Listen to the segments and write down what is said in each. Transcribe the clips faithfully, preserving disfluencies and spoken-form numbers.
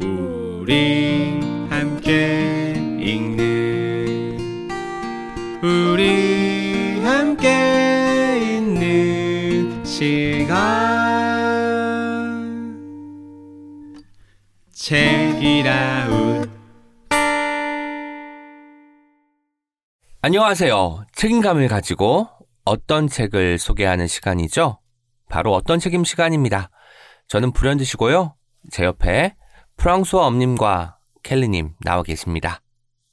우리 함께 읽는 우리 함께 읽는 시간 책이라운. 안녕하세요. 책임감을 가지고 어떤 책을 소개하는 시간이죠. 바로 어떤 책임 시간입니다. 저는 불현듯이고요. 제 옆에 프랑스와 엄님과 켈리님 나와 계십니다.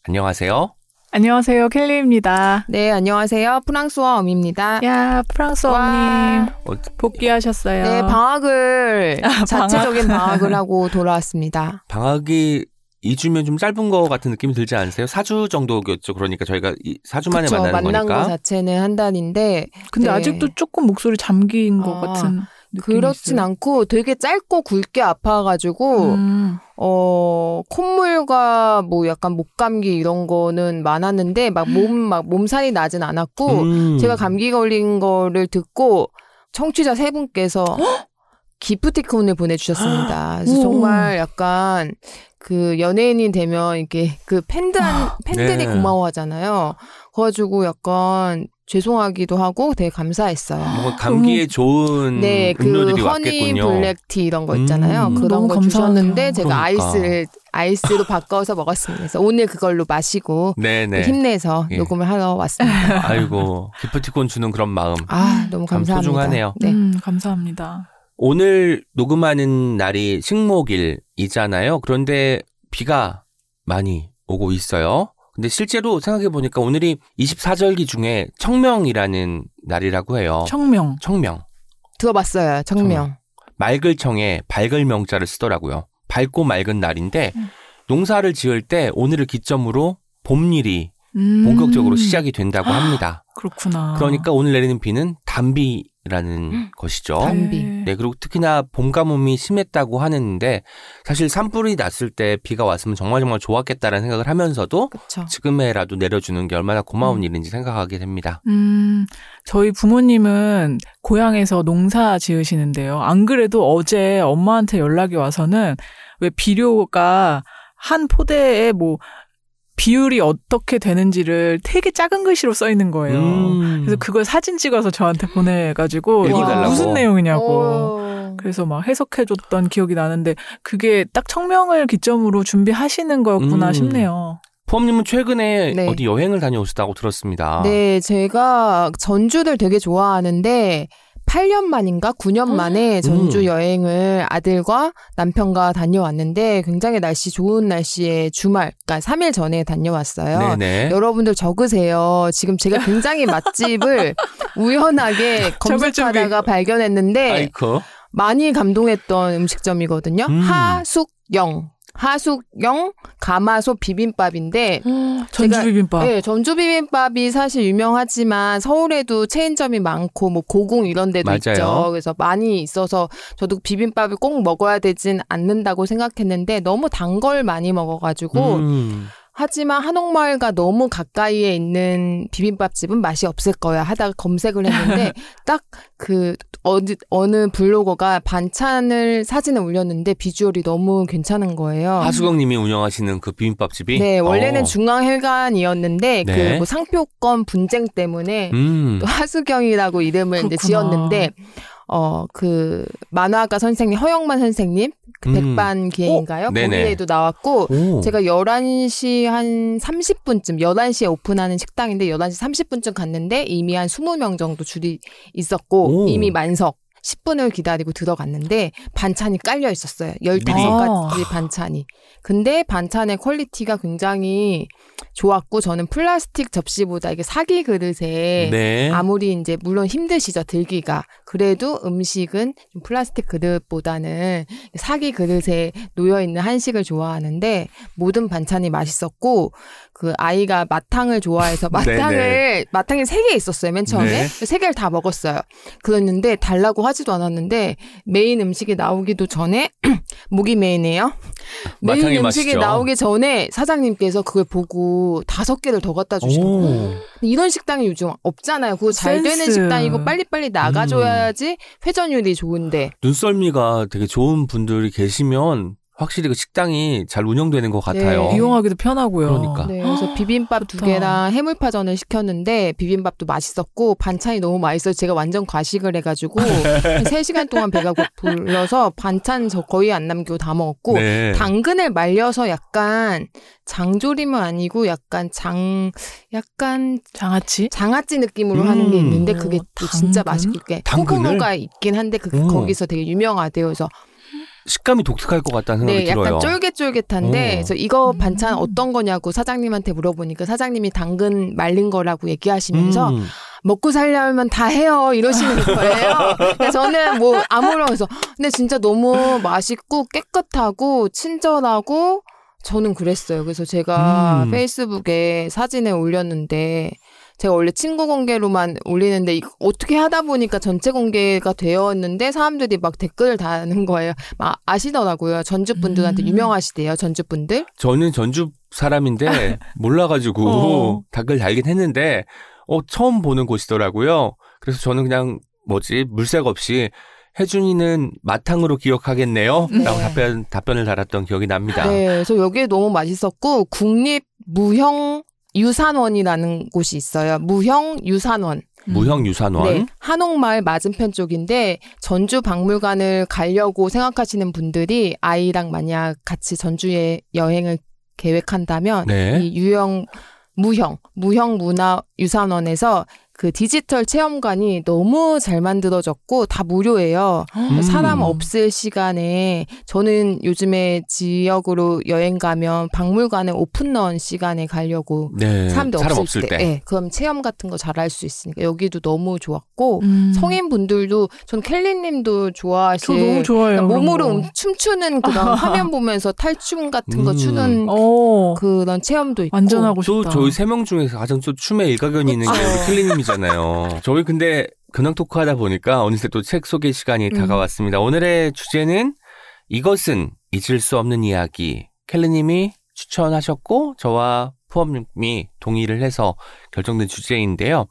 안녕하세요. 안녕하세요. 켈리입니다. 네, 안녕하세요. 프랑스와 엄입니다. 야, 프랑스와 엄님 복귀하셨어요. 네, 방학을 아, 자체적인 방학. 방학을 하고 돌아왔습니다. 방학이 이 주면 좀 짧은 거 같은 느낌이 들지 않으세요? 사 주 정도였죠. 그러니까 저희가 사 주 만에 그쵸, 만나는 만난 거니까. 만난 거 자체는 한 달인데. 근데 네. 아직도 조금 목소리 잠긴 것 아, 같은 느낌이 그렇진 있어요. 않고 되게 짧고 굵게 아파가지고 음. 어 콧물과 뭐 약간 목감기 이런 거는 많았는데 막 몸, 막 몸살이 나진 않았고 음. 제가 감기 걸린 거를 듣고 청취자 세 분께서 기프티콘을 보내주셨습니다. 그래서 정말 약간 그 연예인이 되면 이렇게 그 팬들, 아, 팬들이 네. 고마워하잖아요. 그래가지고 약간 죄송하기도 하고 되게 감사했어요. 뭔가 감기에 음. 좋은 네, 음료들이 그 왔겠군요. 허니 블랙티 이런 거 있잖아요. 음, 그런 거 주셨는데 제가 그러니까. 아이스를 아이스로 바꿔서 먹었습니다. 그래서 오늘 그걸로 마시고 네네. 힘내서 예. 녹음을 하러 왔습니다. 아이고 기프티콘 주는 그런 마음. 아 너무 감사합니다. 소중하네요. 네, 음, 감사합니다. 오늘 녹음하는 날이 식목일이잖아요. 그런데 비가 많이 오고 있어요. 근데 실제로 생각해보니까 오늘이 이십사절기 중에 청명이라는 날이라고 해요. 청명. 청명. 들어봤어요. 청명. 청명. 맑을 청에 밝을 명자를 쓰더라고요. 밝고 맑은 날인데 음. 농사를 지을 때 오늘을 기점으로 봄일이 음. 본격적으로 시작이 된다고 합니다. 그렇구나. 그러니까 오늘 내리는 비는 단비라는 음. 것이죠. 단비. 네, 그리고 특히나 봄 가뭄이 심했다고 하는데 사실 산불이 났을 때 비가 왔으면 정말 정말 좋았겠다라는 생각을 하면서도 그쵸. 지금에라도 내려주는 게 얼마나 고마운 음. 일인지 생각하게 됩니다. 음, 저희 부모님은 고향에서 농사 지으시는데요. 안 그래도 어제 엄마한테 연락이 와서는 왜 비료가 한 포대에 뭐 비율이 어떻게 되는지를 되게 작은 글씨로 써 있는 거예요. 음. 그래서 그걸 사진 찍어서 저한테 보내가지고 이게 무슨 내용이냐고. 오. 그래서 막 해석해줬던 기억이 나는데 그게 딱 청명을 기점으로 준비하시는 거였구나 음. 싶네요. 포함님은 최근에 네. 어디 여행을 다녀오셨다고 들었습니다. 네, 제가 전주를 되게 좋아하는데 팔 년 만인가 구 년 만에 전주 음. 여행을 아들과 남편과 다녀왔는데 굉장히 날씨 좋은 날씨에 주말, 그러니까 삼 일 전에 다녀왔어요. 네네. 여러분들 적으세요. 지금 제가 굉장히 맛집을 우연하게 검색하다가 발견했는데 아이쿠. 많이 감동했던 음식점이거든요. 음. 하숙영. 하숙영 가마솥 비빔밥인데 음, 전주 비빔밥. 네, 전주 비빔밥이 사실 유명하지만 서울에도 체인점이 많고 뭐 고궁 이런 데도 맞아요. 있죠. 그래서 많이 있어서 저도 비빔밥을 꼭 먹어야 되진 않는다고 생각했는데 너무 단 걸 많이 먹어가지고 음. 하지만 한옥마을과 너무 가까이에 있는 비빔밥집은 맛이 없을 거야 하다가 검색을 했는데 딱 그 어디 어느 블로거가 반찬을 사진에 올렸는데 비주얼이 너무 괜찮은 거예요. 하수경님이 운영하시는 그 비빔밥집이? 네. 원래는 어. 중앙회관이었는데 네. 그 뭐 상표권 분쟁 때문에 음. 또 하수경이라고 이름을 그렇구나. 이제 지었는데 어, 그 만화가 선생님 허영만 선생님 그 백반기행인가요? 음. 거기에도 나왔고 오. 제가 열한 시 한 삼십 분쯤 열한 시에 오픈하는 식당인데 열한 시 삼십 분쯤 갔는데 이미 한 이십 명 정도 줄이 있었고 오. 이미 만석 십 분을 기다리고 들어갔는데 반찬이 깔려 있었어요. 열다섯 가지 아. 반찬이. 근데 반찬의 퀄리티가 굉장히 좋았고 저는 플라스틱 접시보다 이게 사기 그릇에 네. 아무리 이제 물론 힘드시죠. 들기가. 그래도 음식은 좀 플라스틱 그릇보다는 사기 그릇에 놓여있는 한식을 좋아하는데 모든 반찬이 맛있었고 그 아이가 마탕을 좋아해서 마탕을 마탕이 세 개 있었어요. 맨 처음에. 세 개를 다 먹었어요. 그랬는데 달라고 하죠. 하지도 않았는데 메인 음식이 나오기도 전에 목이 메인이에요. 메인 음식이 맛있죠. 나오기 전에 사장님께서 그걸 보고 다섯 개를 더 갖다 주시고 이런 식당이 요즘 없잖아요. 그거 잘 센스. 되는 식당이고 빨리빨리 나가줘야지 음. 회전율이 좋은데. 눈썰미가 되게 좋은 분들이 계시면 확실히 그 식당이 잘 운영되는 것 같아요. 네, 이용하기도 편하고요. 그러니까. 네, 그래서 비빔밥 두 개랑 해물파전을 시켰는데 비빔밥도 맛있었고 반찬이 너무 맛있어서 제가 완전 과식을 해가지고 한 세 시간 동안 배가 고플러서 반찬 저 거의 안 남기고 다 먹었고 네. 당근을 말려서 약간 장조림은 아니고 약간 장 약간 장아찌 장아찌 느낌으로 음. 하는 게 있는데 그게 오, 진짜 맛있게 콩콩무가 있긴 한데 그게 음. 거기서 되게 유명하대요. 그래서 식감이 독특할 것 같다는 생각이 네, 들어요. 네. 약간 쫄깃쫄깃한데 오. 그래서 이거 반찬 어떤 거냐고 사장님한테 물어보니까 사장님이 당근 말린 거라고 얘기하시면서 음. 먹고 살려면 다 해요. 이러시는 거예요. 근데 저는 뭐 아무런 그래서 근데 진짜 너무 맛있고 깨끗하고 친절하고 저는 그랬어요. 그래서 제가 음. 페이스북에 사진을 올렸는데 제가 원래 친구 공개로만 올리는데 어떻게 하다 보니까 전체 공개가 되었는데 사람들이 막 댓글을 다는 거예요. 막 아시더라고요. 전주분들한테 음. 유명하시대요. 전주분들. 저는 전주 사람인데 몰라가지고 어. 댓글 달긴 했는데 어, 처음 보는 곳이더라고요. 그래서 저는 그냥 뭐지 물색 없이 혜준이는 마탕으로 기억하겠네요. 네. 라고 답변, 답변을 달았던 기억이 납니다. 네. 그래서 여기에 너무 맛있었고 국립무형 유산원이라는 곳이 있어요. 무형 유산원. 무형 유산원. 네. 한옥마을 맞은편 쪽인데 전주 박물관을 가려고 생각하시는 분들이 아이랑 만약 같이 전주에 여행을 계획한다면 네. 이 유형 무형 무형 문화 유산원에서 그 디지털 체험관이 너무 잘 만들어졌고 다 무료예요. 음. 사람 없을 시간에 저는 요즘에 지역으로 여행 가면 박물관에 오픈 런 시간에 가려고 네, 사람도 사람 없을, 없을 때, 때. 네, 그럼 체험 같은 거 잘 할 수 있으니까 여기도 너무 좋았고 음. 성인분들도 전 켈리님도 좋아하실 저 너무 좋아요. 몸으로 춤추는 그런 화면 보면서 탈춤 같은 거 음. 추는 오. 그런 체험도 있고 완전 하고 싶다. 또 저희 세 명 중에서 가장 또 춤에 일가견이 있는 게 우리 켈리님이죠. 잖아요. 저희 근데 근황 토크하다 보니까 어느새 또 책 소개 시간이 음. 다가왔습니다. 오늘의 주제는 이것은 잊을 수 없는 이야기. 켈리님이 추천하셨고 저와 푸엄님이 동의를 해서 결정된 주제인데요.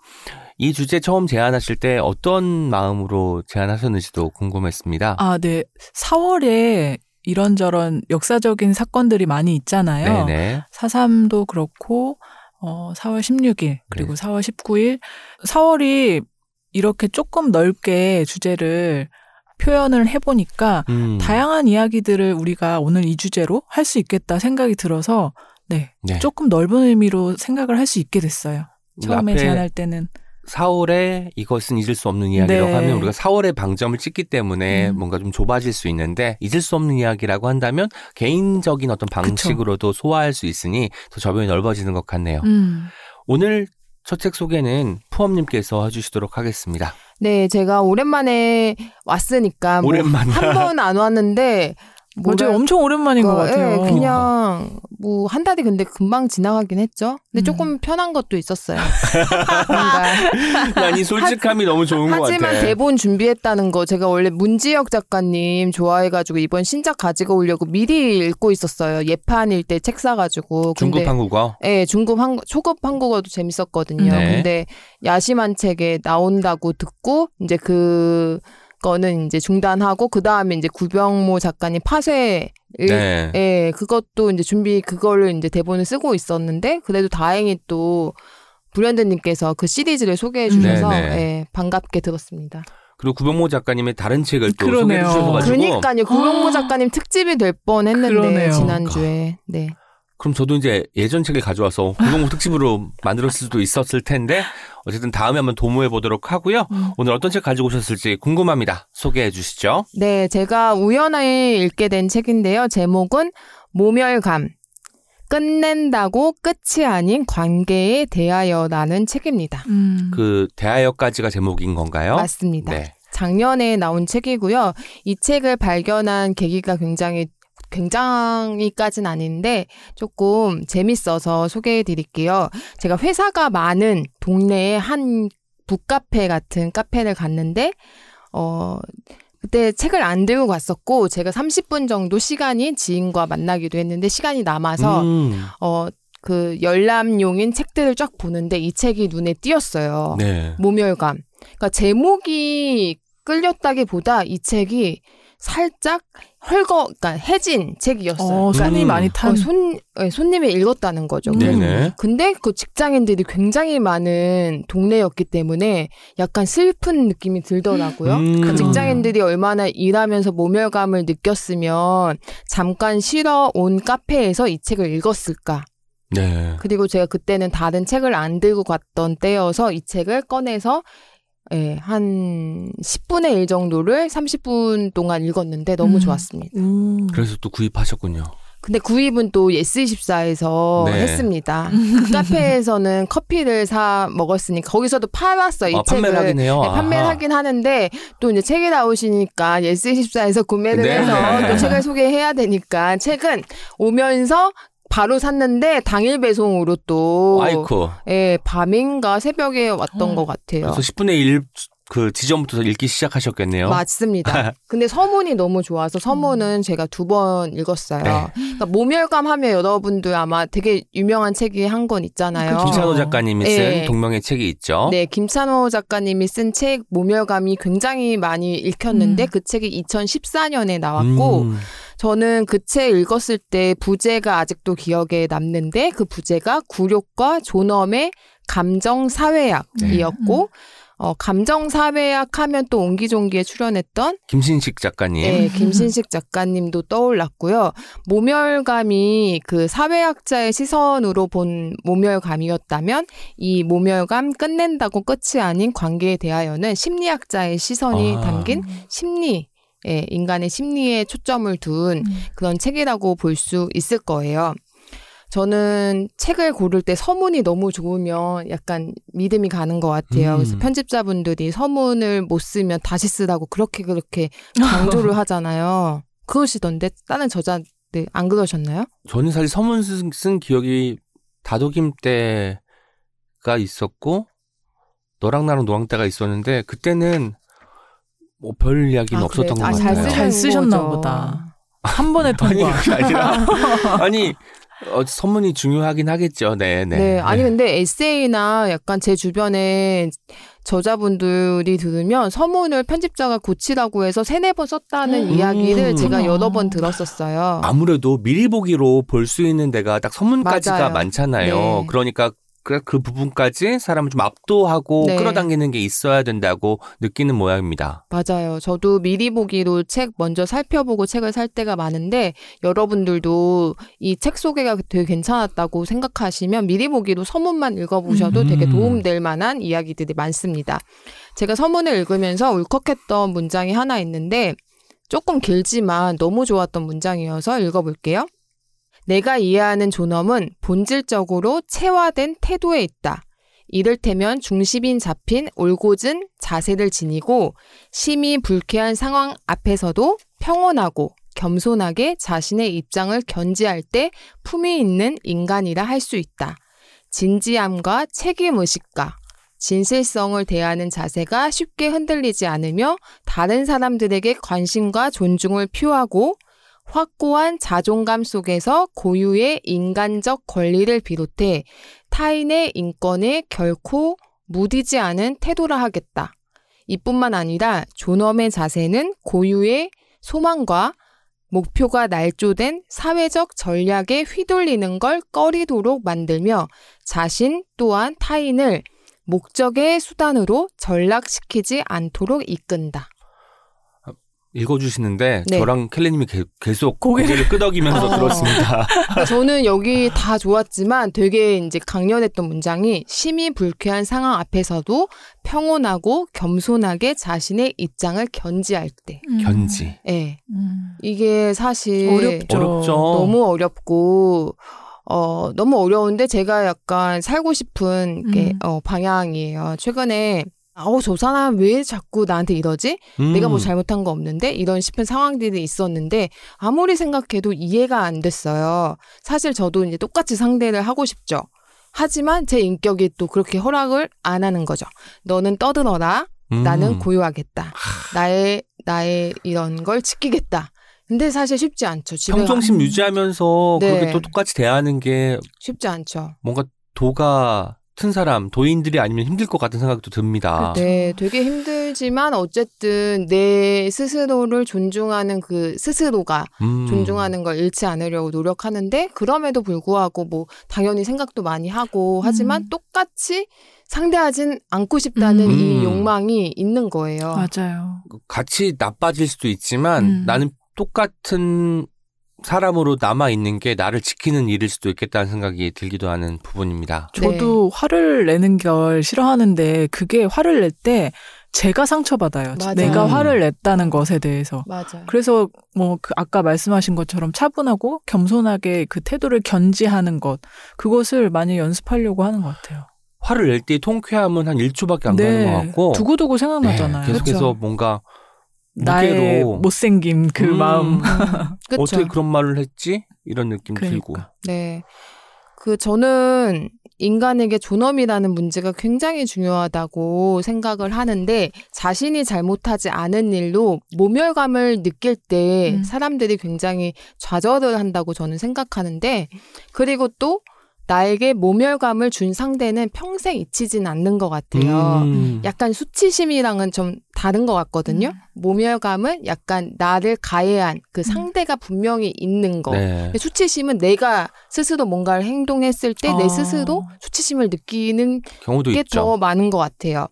이 주제 처음 제안하실 때 어떤 마음으로 제안하셨는지도 궁금했습니다. 아, 네. 사월에 이런저런 역사적인 사건들이 많이 있잖아요. 네네. 사삼도 그렇고 어, 사월 십육일 그리고 네. 사월 십구일 사월이 이렇게 조금 넓게 주제를 표현을 해보니까 음. 다양한 이야기들을 우리가 오늘 이 주제로 할 수 있겠다 생각이 들어서 네, 네. 조금 넓은 의미로 생각을 할 수 있게 됐어요. 처음에 제안할 때는. 사월에 이것은 잊을 수 없는 이야기라고 네. 하면 우리가 사월에 방점을 찍기 때문에 음. 뭔가 좀 좁아질 수 있는데 잊을 수 없는 이야기라고 한다면 개인적인 어떤 방식으로도 그쵸. 소화할 수 있으니 더 저변이 넓어지는 것 같네요. 음. 오늘 첫 책 소개는 푸엄님께서 해주시도록 하겠습니다. 네, 제가 오랜만에 왔으니까 뭐 한 번 안 왔는데 맞아요. 뭐 엄청 오랜만인 어, 것 같아요. 예, 그냥 뭐 한 달이 근데 금방 지나가긴 했죠. 근데 음. 조금 편한 것도 있었어요. 난 이 솔직함이 하, 너무 좋은 것 같아. 하지만 대본 준비했다는 거 제가 원래 문지혁 작가님 좋아해가지고 이번 신작 가지고 오려고 미리 읽고 있었어요. 예판일 때 책 사가지고. 근데, 중급 한국어? 네. 중급 한국어. 초급 한국어도 재밌었거든요. 네. 근데 야심한 책에 나온다고 듣고 이제 그... 거는 이제 중단하고 그 다음에 이제 구병모 작가님 파쇄 네. 예, 그것도 이제 준비 그거를 이제 대본을 쓰고 있었는데 그래도 다행히 또 불현듯님께서 그 시리즈를 소개해 주셔서 네, 네. 예, 반갑게 들었습니다. 그리고 구병모 작가님의 다른 책을 또 소개해 주셔서 가지고 그러니까요. 구병모 작가님 특집이 될 뻔했는데 그러네요. 지난주에 네. 그럼 저도 이제 예전 책을 가져와서 구병모 특집으로 만들었을 수도 있었을 텐데. 어쨌든 다음에 한번 도모해 보도록 하고요. 오늘 어떤 책 가지고 오셨을지 궁금합니다. 소개해 주시죠. 네, 제가 우연히 읽게 된 책인데요. 제목은 모멸감, 끝낸다고 끝이 아닌 관계에 대하여라는 책입니다. 음. 그 대하여까지가 제목인 건가요? 맞습니다. 네. 작년에 나온 책이고요. 이 책을 발견한 계기가 굉장히 굉장히까진 아닌데 조금 재밌어서 소개해드릴게요. 제가 회사가 많은 동네의 한 북카페 같은 카페를 갔는데 어, 그때 책을 안 들고 갔었고 제가 삼십 분 정도 시간이 지인과 만나기도 했는데 시간이 남아서 음. 어, 그 열람용인 책들을 쫙 보는데 이 책이 눈에 띄었어요. 네. 모멸감. 그러니까 제목이 끌렸다기보다 이 책이 살짝 헐거, 그러니까 해진 책이었어요. 어, 손이 음. 많이 탄. 어, 손, 네, 손님이 읽었다는 거죠. 네네. 근데 그 직장인들이 굉장히 많은 동네였기 때문에 약간 슬픈 느낌이 들더라고요. 음. 그 직장인들이 얼마나 일하면서 모멸감을 느꼈으면 잠깐 쉬러 온 카페에서 이 책을 읽었을까. 네. 그리고 제가 그때는 다른 책을 안 들고 갔던 때여서 이 책을 꺼내서 예, 한 십분의 일 정도를 삼십분 동안 읽었는데 너무 음. 좋았습니다. 음. 그래서 또 구입하셨군요. 근데 구입은 또 예스이십사에서 네. 했습니다. 그 카페에서는 커피를 사 먹었으니까 거기서도 팔았어요. 이 아, 책을. 판매를 하긴 해요. 네, 판매를 아하. 하긴 하는데 또 이제 책이 나오시니까 예스이십사에서 구매를 네. 해서 또 책을 소개해야 되니까 책은 오면서 바로 샀는데 당일 배송으로 또 아이쿠. 예, 밤인가 새벽에 왔던 어. 것 같아요. 그래서 십분의 일 그 지점부터 읽기 시작하셨겠네요. 맞습니다. 근데 서문이 너무 좋아서 서문은 음. 제가 두 번 읽었어요. 네. 그러니까 모멸감 하면 여러분들 아마 되게 유명한 책이 한 권 있잖아요. 그렇죠. 김찬호 작가님이 쓴 네. 동명의 책이 있죠. 네. 김찬호 작가님이 쓴 책 모멸감이 굉장히 많이 읽혔는데 음. 그 책이 이천십사년에 나왔고 음. 저는 그 책 읽었을 때 부제가 아직도 기억에 남는데 그 부제가 굴욕과 존엄의 감정사회학이었고 네. 어, 감정사회학 하면 또 옹기종기에 출연했던 김신식 작가님. 네, 김신식 작가님도 떠올랐고요. 모멸감이 그 사회학자의 시선으로 본 모멸감이었다면 이 모멸감 끝낸다고 끝이 아닌 관계에 대하여는 심리학자의 시선이 아. 담긴 심리. 예, 인간의 심리에 초점을 둔 그런 책이라고 볼 수 있을 거예요. 저는 책을 고를 때 서문이 너무 좋으면 약간 믿음이 가는 것 같아요. 음. 그래서 편집자분들이 서문을 못 쓰면 다시 쓰라고 그렇게 그렇게 강조를 하잖아요. 그러시던데 다른 저자들 안 그러셨나요? 저는 사실 서문 쓴, 쓴 기억이 다독임 때가 있었고 너랑 나랑 노랑 때가 있었는데 그때는 뭐 별 이야기는 아, 없었던 그래. 것 아, 같아요. 잘, 잘 쓰셨나 거죠. 보다. 한 번에 통과. 아니, 그게 아니라. 아니, 어, 서문이 중요하긴 하겠죠. 네, 네. 네, 아니, 네. 근데 에세이나 약간 제 주변에 저자분들이 들으면 서문을 편집자가 고치라고 해서 세네 번 썼다는 음, 이야기를 음, 제가 여러 번 들었었어요. 아무래도 미리 보기로 볼 수 있는 데가 딱 서문까지가 맞아요. 많잖아요. 네. 그러니까 그, 그 부분까지 사람을 좀 압도하고 네. 끌어당기는 게 있어야 된다고 느끼는 모양입니다. 맞아요. 저도 미리 보기로 책 먼저 살펴보고 책을 살 때가 많은데 여러분들도 이 책 소개가 되게 괜찮았다고 생각하시면 미리 보기로 서문만 읽어보셔도 음. 되게 도움될 만한 이야기들이 많습니다. 제가 서문을 읽으면서 울컥했던 문장이 하나 있는데 조금 길지만 너무 좋았던 문장이어서 읽어볼게요. 내가 이해하는 존엄은 본질적으로 체화된 태도에 있다. 이를테면 중심인 잡힌 올곧은 자세를 지니고 심히 불쾌한 상황 앞에서도 평온하고 겸손하게 자신의 입장을 견지할 때 품위 있는 인간이라 할 수 있다. 진지함과 책임의식과 진실성을 대하는 자세가 쉽게 흔들리지 않으며 다른 사람들에게 관심과 존중을 표하고 확고한 자존감 속에서 고유의 인간적 권리를 비롯해 타인의 인권에 결코 무디지 않은 태도라 하겠다. 이뿐만 아니라 존엄의 자세는 고유의 소망과 목표가 날조된 사회적 전략에 휘둘리는 걸 꺼리도록 만들며 자신 또한 타인을 목적의 수단으로 전락시키지 않도록 이끈다. 읽어주시는데 네. 저랑 켈리님이 계속 고개를 끄덕이면서 어. 들었습니다. 저는 여기 다 좋았지만 되게 이제 강렬했던 문장이 심히 불쾌한 상황 앞에서도 평온하고 겸손하게 자신의 입장을 견지할 때. 음. 견지. 네. 음. 이게 사실 어렵죠. 어렵죠. 너무 어렵고 어, 너무 어려운데 제가 약간 살고 싶은 게, 음. 어, 방향이에요. 최근에 아우 저 사람 왜 자꾸 나한테 이러지? 음. 내가 뭐 잘못한 거 없는데? 이런 싶은 상황들이 있었는데 아무리 생각해도 이해가 안 됐어요. 사실 저도 이제 똑같이 상대를 하고 싶죠. 하지만 제 인격이 또 그렇게 허락을 안 하는 거죠. 너는 떠들어라. 음. 나는 고요하겠다. 하. 나의 나의 이런 걸 지키겠다. 근데 사실 쉽지 않죠. 평정심 유지하면서 네. 그렇게 또 똑같이 대하는 게 쉽지 않죠. 뭔가 도가 같은 사람, 도인들이 아니면 힘들 것 같은 생각도 듭니다. 네, 되게 힘들지만 어쨌든 내 스스로를 존중하는 그 스스로가 음. 존중하는 걸 잃지 않으려고 노력하는데 그럼에도 불구하고 뭐 당연히 생각도 많이 하고 하지만 음. 똑같이 상대하진 않고 싶다는 음. 이 욕망이 있는 거예요. 맞아요. 같이 나빠질 수도 있지만 음. 나는 똑같은 사람으로 남아있는 게 나를 지키는 일일 수도 있겠다는 생각이 들기도 하는 부분입니다. 저도 네. 화를 내는 걸 싫어하는데 그게 화를 낼 때 제가 상처받아요. 맞아요. 내가 화를 냈다는 것에 대해서. 맞아요. 그래서 뭐 그 아까 말씀하신 것처럼 차분하고 겸손하게 그 태도를 견지하는 것, 그것을 많이 연습하려고 하는 것 같아요. 화를 낼 때 통쾌함은 한 일 초밖에 안 네. 가는 것 같고 두고두고 생각나잖아요. 네. 계속해서 그렇죠. 뭔가 무게로. 나의 못생김 그 음. 마음. 어떻게 그런 말을 했지? 이런 느낌 그러니까. 들고. 네. 그 저는 인간에게 존엄이라는 문제가 굉장히 중요하다고 생각을 하는데 자신이 잘못하지 않은 일로 모멸감을 느낄 때 음. 사람들이 굉장히 좌절을 한다고 저는 생각하는데 그리고 또 나에게 모멸감을 준 상대는 평생 잊히진 않는 것 같아요. 음. 약간 수치심이랑은 좀 다른 것 같거든요. 음. 모멸감은 약간 나를 가해한 그 상대가 음. 분명히 있는 거. 네. 수치심은 내가 스스로 뭔가를 행동했을 때 내 아. 스스로 수치심을 느끼는 경우도 게 더 많은 것 같아요.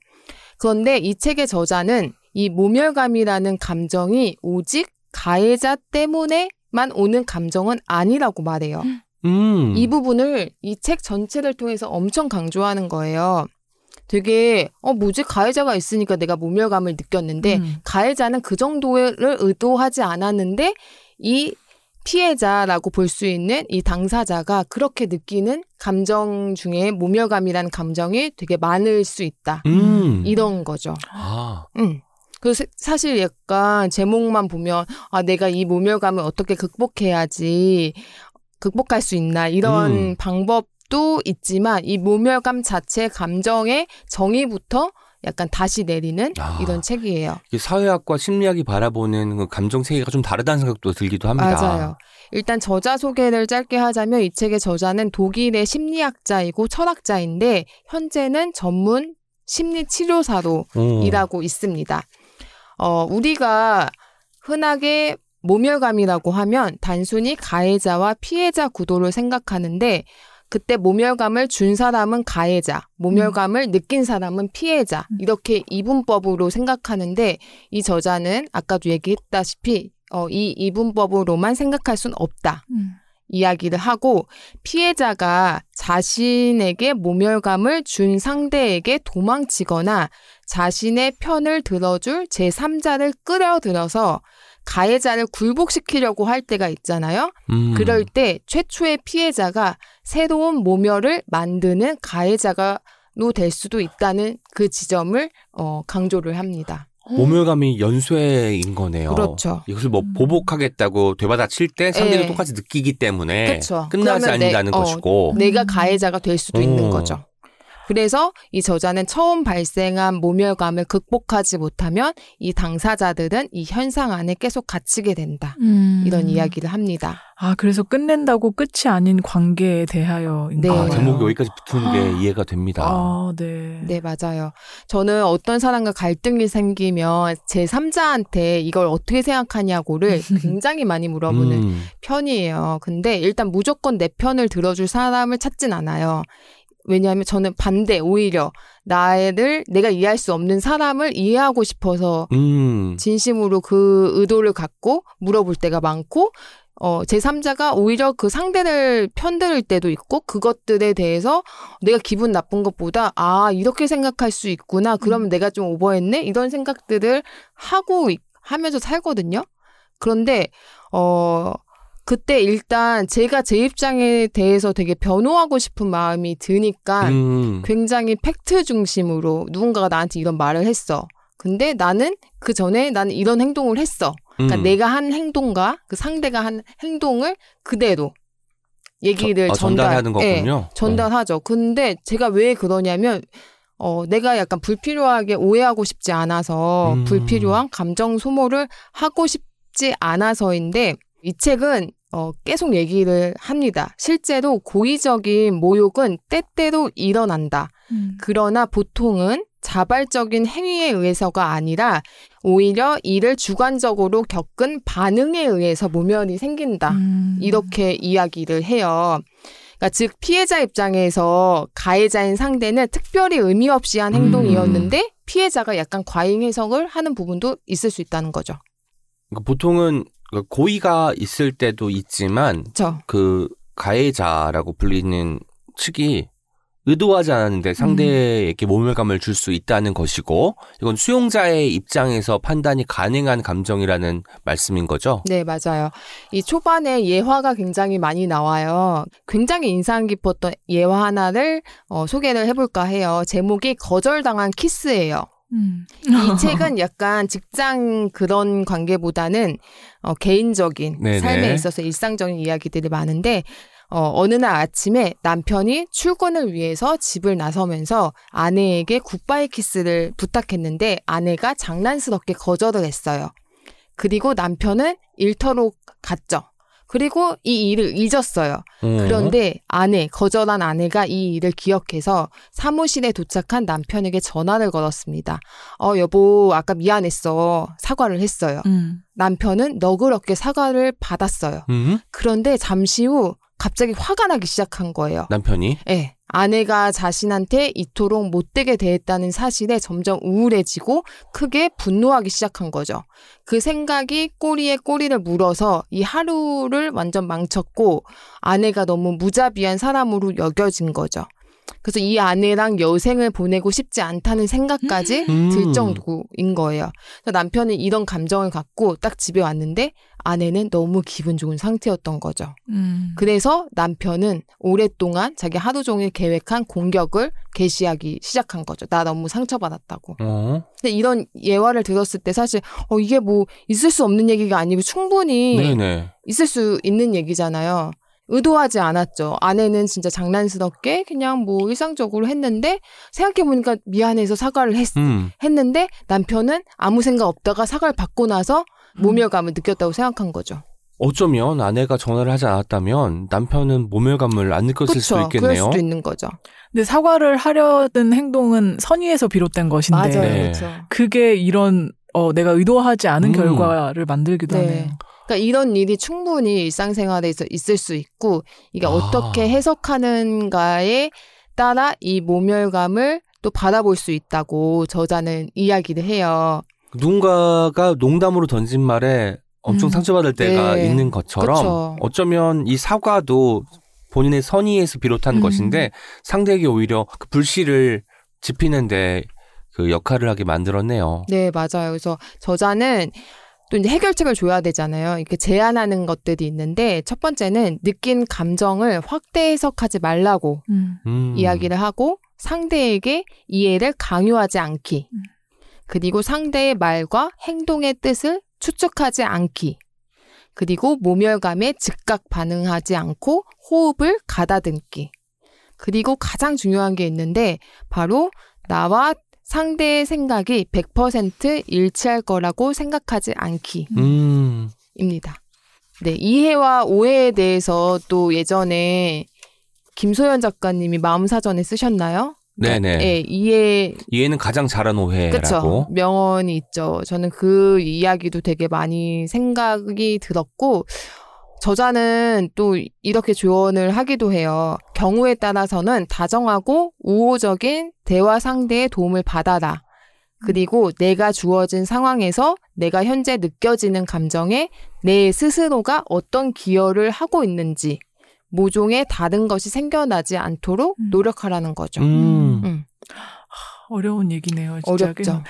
그런데 이 책의 저자는 이 모멸감이라는 감정이 오직 가해자 때문에만 오는 감정은 아니라고 말해요. 음. 음. 이 부분을 이 책 전체를 통해서 엄청 강조하는 거예요. 되게 어 뭐지 가해자가 있으니까 내가 모멸감을 느꼈는데 음. 가해자는 그 정도를 의도하지 않았는데 이 피해자라고 볼 수 있는 이 당사자가 그렇게 느끼는 감정 중에 모멸감이라는 감정이 되게 많을 수 있다. 음. 이런 거죠. 아. 음. 그래서 사실 약간 제목만 보면 아 내가 이 모멸감을 어떻게 극복해야지 극복할 수 있나 이런 음. 방법도 있지만 이 모멸감 자체 감정의 정의부터 약간 다시 내리는 아, 이런 책이에요. 사회학과 심리학이 바라보는 그 감정 세계가 좀 다르다는 생각도 들기도 합니다. 맞아요. 일단 저자 소개를 짧게 하자면 이 책의 저자는 독일의 심리학자이고 철학자인데 현재는 전문 심리치료사로 오. 일하고 있습니다. 어, 우리가 흔하게 모멸감이라고 하면 단순히 가해자와 피해자 구도를 생각하는데 그때 모멸감을 준 사람은 가해자, 모멸감을 음. 느낀 사람은 피해자 이렇게 이분법으로 생각하는데 이 저자는 아까도 얘기했다시피 어, 이 이분법으로만 생각할 순 없다 음. 이야기를 하고 피해자가 자신에게 모멸감을 준 상대에게 도망치거나 자신의 편을 들어줄 제삼자를 끌어들여서 가해자를 굴복시키려고 할 때가 있잖아요. 음. 그럴 때 최초의 피해자가 새로운 모멸을 만드는 가해자로 될 수도 있다는 그 지점을 어, 강조를 합니다. 모멸감이 연쇄인 거네요. 그렇죠. 이것을 뭐 보복하겠다고 되받아칠 때 상대도 똑같이 느끼기 때문에 그렇죠. 끝나지 않는다는 내, 어, 것이고 내가 가해자가 될 수도 음. 있는 거죠. 그래서 이 저자는 처음 발생한 모멸감을 극복하지 못하면 이 당사자들은 이 현상 안에 계속 갇히게 된다. 음. 이런 이야기를 합니다. 아, 그래서 끝낸다고 끝이 아닌 관계에 대하여. 네. 아, 제목이 여기까지 붙은 게 이해가 됩니다. 아, 네. 네, 맞아요. 저는 어떤 사람과 갈등이 생기면 제삼자한테 이걸 어떻게 생각하냐고를 굉장히 많이 물어보는 음. 편이에요. 근데 일단 무조건 내 편을 들어줄 사람을 찾진 않아요. 왜냐하면 저는 반대 오히려 나를 내가 이해할 수 없는 사람을 이해하고 싶어서 음. 진심으로 그 의도를 갖고 물어볼 때가 많고 어, 제삼자가 오히려 그 상대를 편들 때도 있고 그것들에 대해서 내가 기분 나쁜 것보다 아 이렇게 생각할 수 있구나 그러면 음. 내가 좀 오버했네 이런 생각들을 하고 하면서 살거든요. 그런데 어. 그때 일단 제가 제 입장에 대해서 되게 변호하고 싶은 마음이 드니까 음. 굉장히 팩트 중심으로 누군가가 나한테 이런 말을 했어. 근데 나는 그 전에 나는 이런 행동을 했어. 그러니까 음. 내가 한 행동과 그 상대가 한 행동을 그대로 얘기를 저, 어, 전달, 전달하는 거군요. 네, 전달하죠. 네. 근데 제가 왜 그러냐면 어, 내가 약간 불필요하게 오해하고 싶지 않아서 음. 불필요한 감정 소모를 하고 싶지 않아서인데 이 책은 어, 계속 얘기를 합니다. 실제로 고의적인 모욕은 때때로 일어난다. 음. 그러나 보통은 자발적인 행위에 의해서가 아니라 오히려 이를 주관적으로 겪은 반응에 의해서 모면이 생긴다. 음. 이렇게 이야기를 해요. 그러니까 즉 피해자 입장에서 가해자인 상대는 특별히 의미 없이 한 행동이었는데 음. 피해자가 약간 과잉 해석을 하는 부분도 있을 수 있다는 거죠. 그러니까 보통은 고의가 있을 때도 있지만 그쵸. 그 가해자라고 불리는 측이 의도하지 않았는데 상대에게 음. 모멸감을 줄 수 있다는 것이고 이건 수용자의 입장에서 판단이 가능한 감정이라는 말씀인 거죠? 네, 맞아요. 이 초반에 예화가 굉장히 많이 나와요. 굉장히 인상 깊었던 예화 하나를 어, 소개를 해볼까 해요. 제목이 거절당한 키스예요. 음. 이 책은 약간 직장 그런 관계보다는 어, 개인적인 네네. 삶에 있어서 일상적인 이야기들이 많은데 어, 어느 날 아침에 남편이 출근을 위해서 집을 나서면서 아내에게 굿바이 키스를 부탁했는데 아내가 장난스럽게 거절을 했어요. 그리고 남편은 일터로 갔죠. 그리고 이 일을 잊었어요. 음. 그런데 아내, 거절한 아내가 이 일을 기억해서 사무실에 도착한 남편에게 전화를 걸었습니다. 어, 여보, 아까 미안했어. 사과를 했어요. 음. 남편은 너그럽게 사과를 받았어요. 음. 그런데 잠시 후 갑자기 화가 나기 시작한 거예요. 남편이? 네. 아내가 자신한테 이토록 못되게 대했다는 사실에 점점 우울해지고 크게 분노하기 시작한 거죠. 그 생각이 꼬리에 꼬리를 물어서 이 하루를 완전 망쳤고 아내가 너무 무자비한 사람으로 여겨진 거죠. 그래서 이 아내랑 여생을 보내고 싶지 않다는 생각까지 음. 들 정도인 거예요. 그래서 남편은 이런 감정을 갖고 딱 집에 왔는데 아내는 너무 기분 좋은 상태였던 거죠. 음. 그래서 남편은 오랫동안 자기 하루 종일 계획한 공격을 개시하기 시작한 거죠. 나 너무 상처받았다고. 어. 근데 이런 예화를 들었을 때 사실 어, 이게 뭐 있을 수 없는 얘기가 아니고 충분히 네네. 있을 수 있는 얘기잖아요. 의도하지 않았죠. 아내는 진짜 장난스럽게 그냥 뭐 일상적으로 했는데 생각해보니까 미안해서 사과를 했, 음. 했는데 남편은 아무 생각 없다가 사과를 받고 나서 모멸감을 느꼈다고 생각한 거죠. 어쩌면 아내가 전화를 하지 않았다면 남편은 모멸감을 안 느꼈을 그쵸, 수도 있겠네요. 그럴 수도 있는 거죠. 근데 사과를 하려는 행동은 선의에서 비롯된 것인데 맞아요, 네. 그게 이런 어, 내가 의도하지 않은 음. 결과를 만들기도 네. 하네요. 그러니까 이런 일이 충분히 일상생활에서 있을 수 있고 이게 아. 어떻게 해석하는가에 따라 이 모멸감을 또 받아볼 수 있다고 저자는 이야기를 해요. 누군가가 농담으로 던진 말에 엄청 음. 상처받을 때가 네. 있는 것처럼 그쵸. 어쩌면 이 사과도 본인의 선의에서 비롯한 음. 것인데 상대에게 오히려 그 불씨를 지피는데 그 역할을 하게 만들었네요. 네, 맞아요. 그래서 저자는 또 이제 해결책을 줘야 되잖아요. 이렇게 제안하는 것들이 있는데 첫 번째는 느낀 감정을 확대 해석하지 말라고 음. 이야기를 하고 상대에게 이해를 강요하지 않기. 음. 그리고 상대의 말과 행동의 뜻을 추측하지 않기. 그리고 모멸감에 즉각 반응하지 않고 호흡을 가다듬기. 그리고 가장 중요한 게 있는데 바로 나와 상대의 생각이 백 퍼센트 일치할 거라고 생각하지 않기 음. 입니다. 네, 이해와 오해에 대해서 또 예전에 김소연 작가님이 마음사전에 쓰셨나요? 네네. 네, 이해. 이해는 가장 잘한 오해라고. 그렇죠. 명언이 있죠. 저는 그 이야기도 되게 많이 생각이 들었고 저자는 또 이렇게 조언을 하기도 해요. 경우에 따라서는 다정하고 우호적인 대화 상대의 도움을 받아라. 그리고 내가 주어진 상황에서 내가 현재 느껴지는 감정에 내 스스로가 어떤 기여를 하고 있는지 모종의 다른 것이 생겨나지 않도록 노력하라는 거죠. 음. 음. 어려운 얘기네요. 진짜. 어렵죠.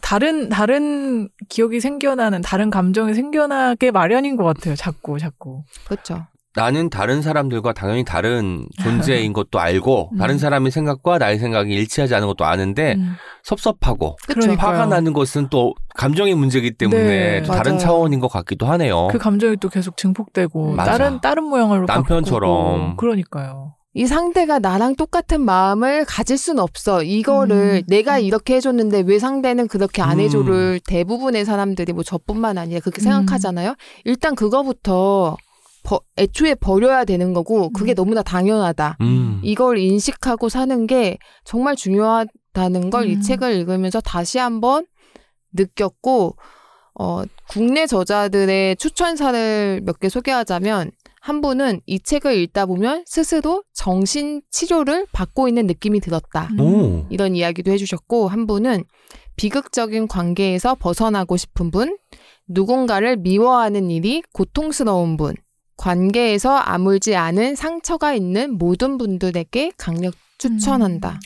다른 다른 기억이 생겨나는 다른 감정이 생겨나게 마련인 것 같아요. 자꾸 자꾸. 그렇죠. 나는 다른 사람들과 당연히 다른 존재인 것도 알고 음. 다른 사람의 생각과 나의 생각이 일치하지 않은 것도 아는데 음. 섭섭하고 그렇죠. 화가 나는 것은 또 감정의 문제이기 때문에 네, 또 다른 차원인 것 같기도 하네요. 그 감정이 또 계속 증폭되고 맞아. 다른 다른 모양으로 남편처럼. 바꾸고. 그러니까요. 이 상대가 나랑 똑같은 마음을 가질 순 없어. 이거를 음. 내가 이렇게 해줬는데 왜 상대는 그렇게 안 해줘를 음. 대부분의 사람들이 뭐 저뿐만 아니라 그렇게 음. 생각하잖아요. 일단 그거부터 버, 애초에 버려야 되는 거고 그게 음. 너무나 당연하다. 음. 이걸 인식하고 사는 게 정말 중요하다는 걸 이 음. 책을 읽으면서 다시 한번 느꼈고 어, 국내 저자들의 추천사를 몇 개 소개하자면 한 분은 이 책을 읽다 보면 스스로 정신치료를 받고 있는 느낌이 들었다. 음. 이런 이야기도 해주셨고 한 분은 비극적인 관계에서 벗어나고 싶은 분, 누군가를 미워하는 일이 고통스러운 분, 관계에서 아물지 않은 상처가 있는 모든 분들에게 강력 추천한다. 음.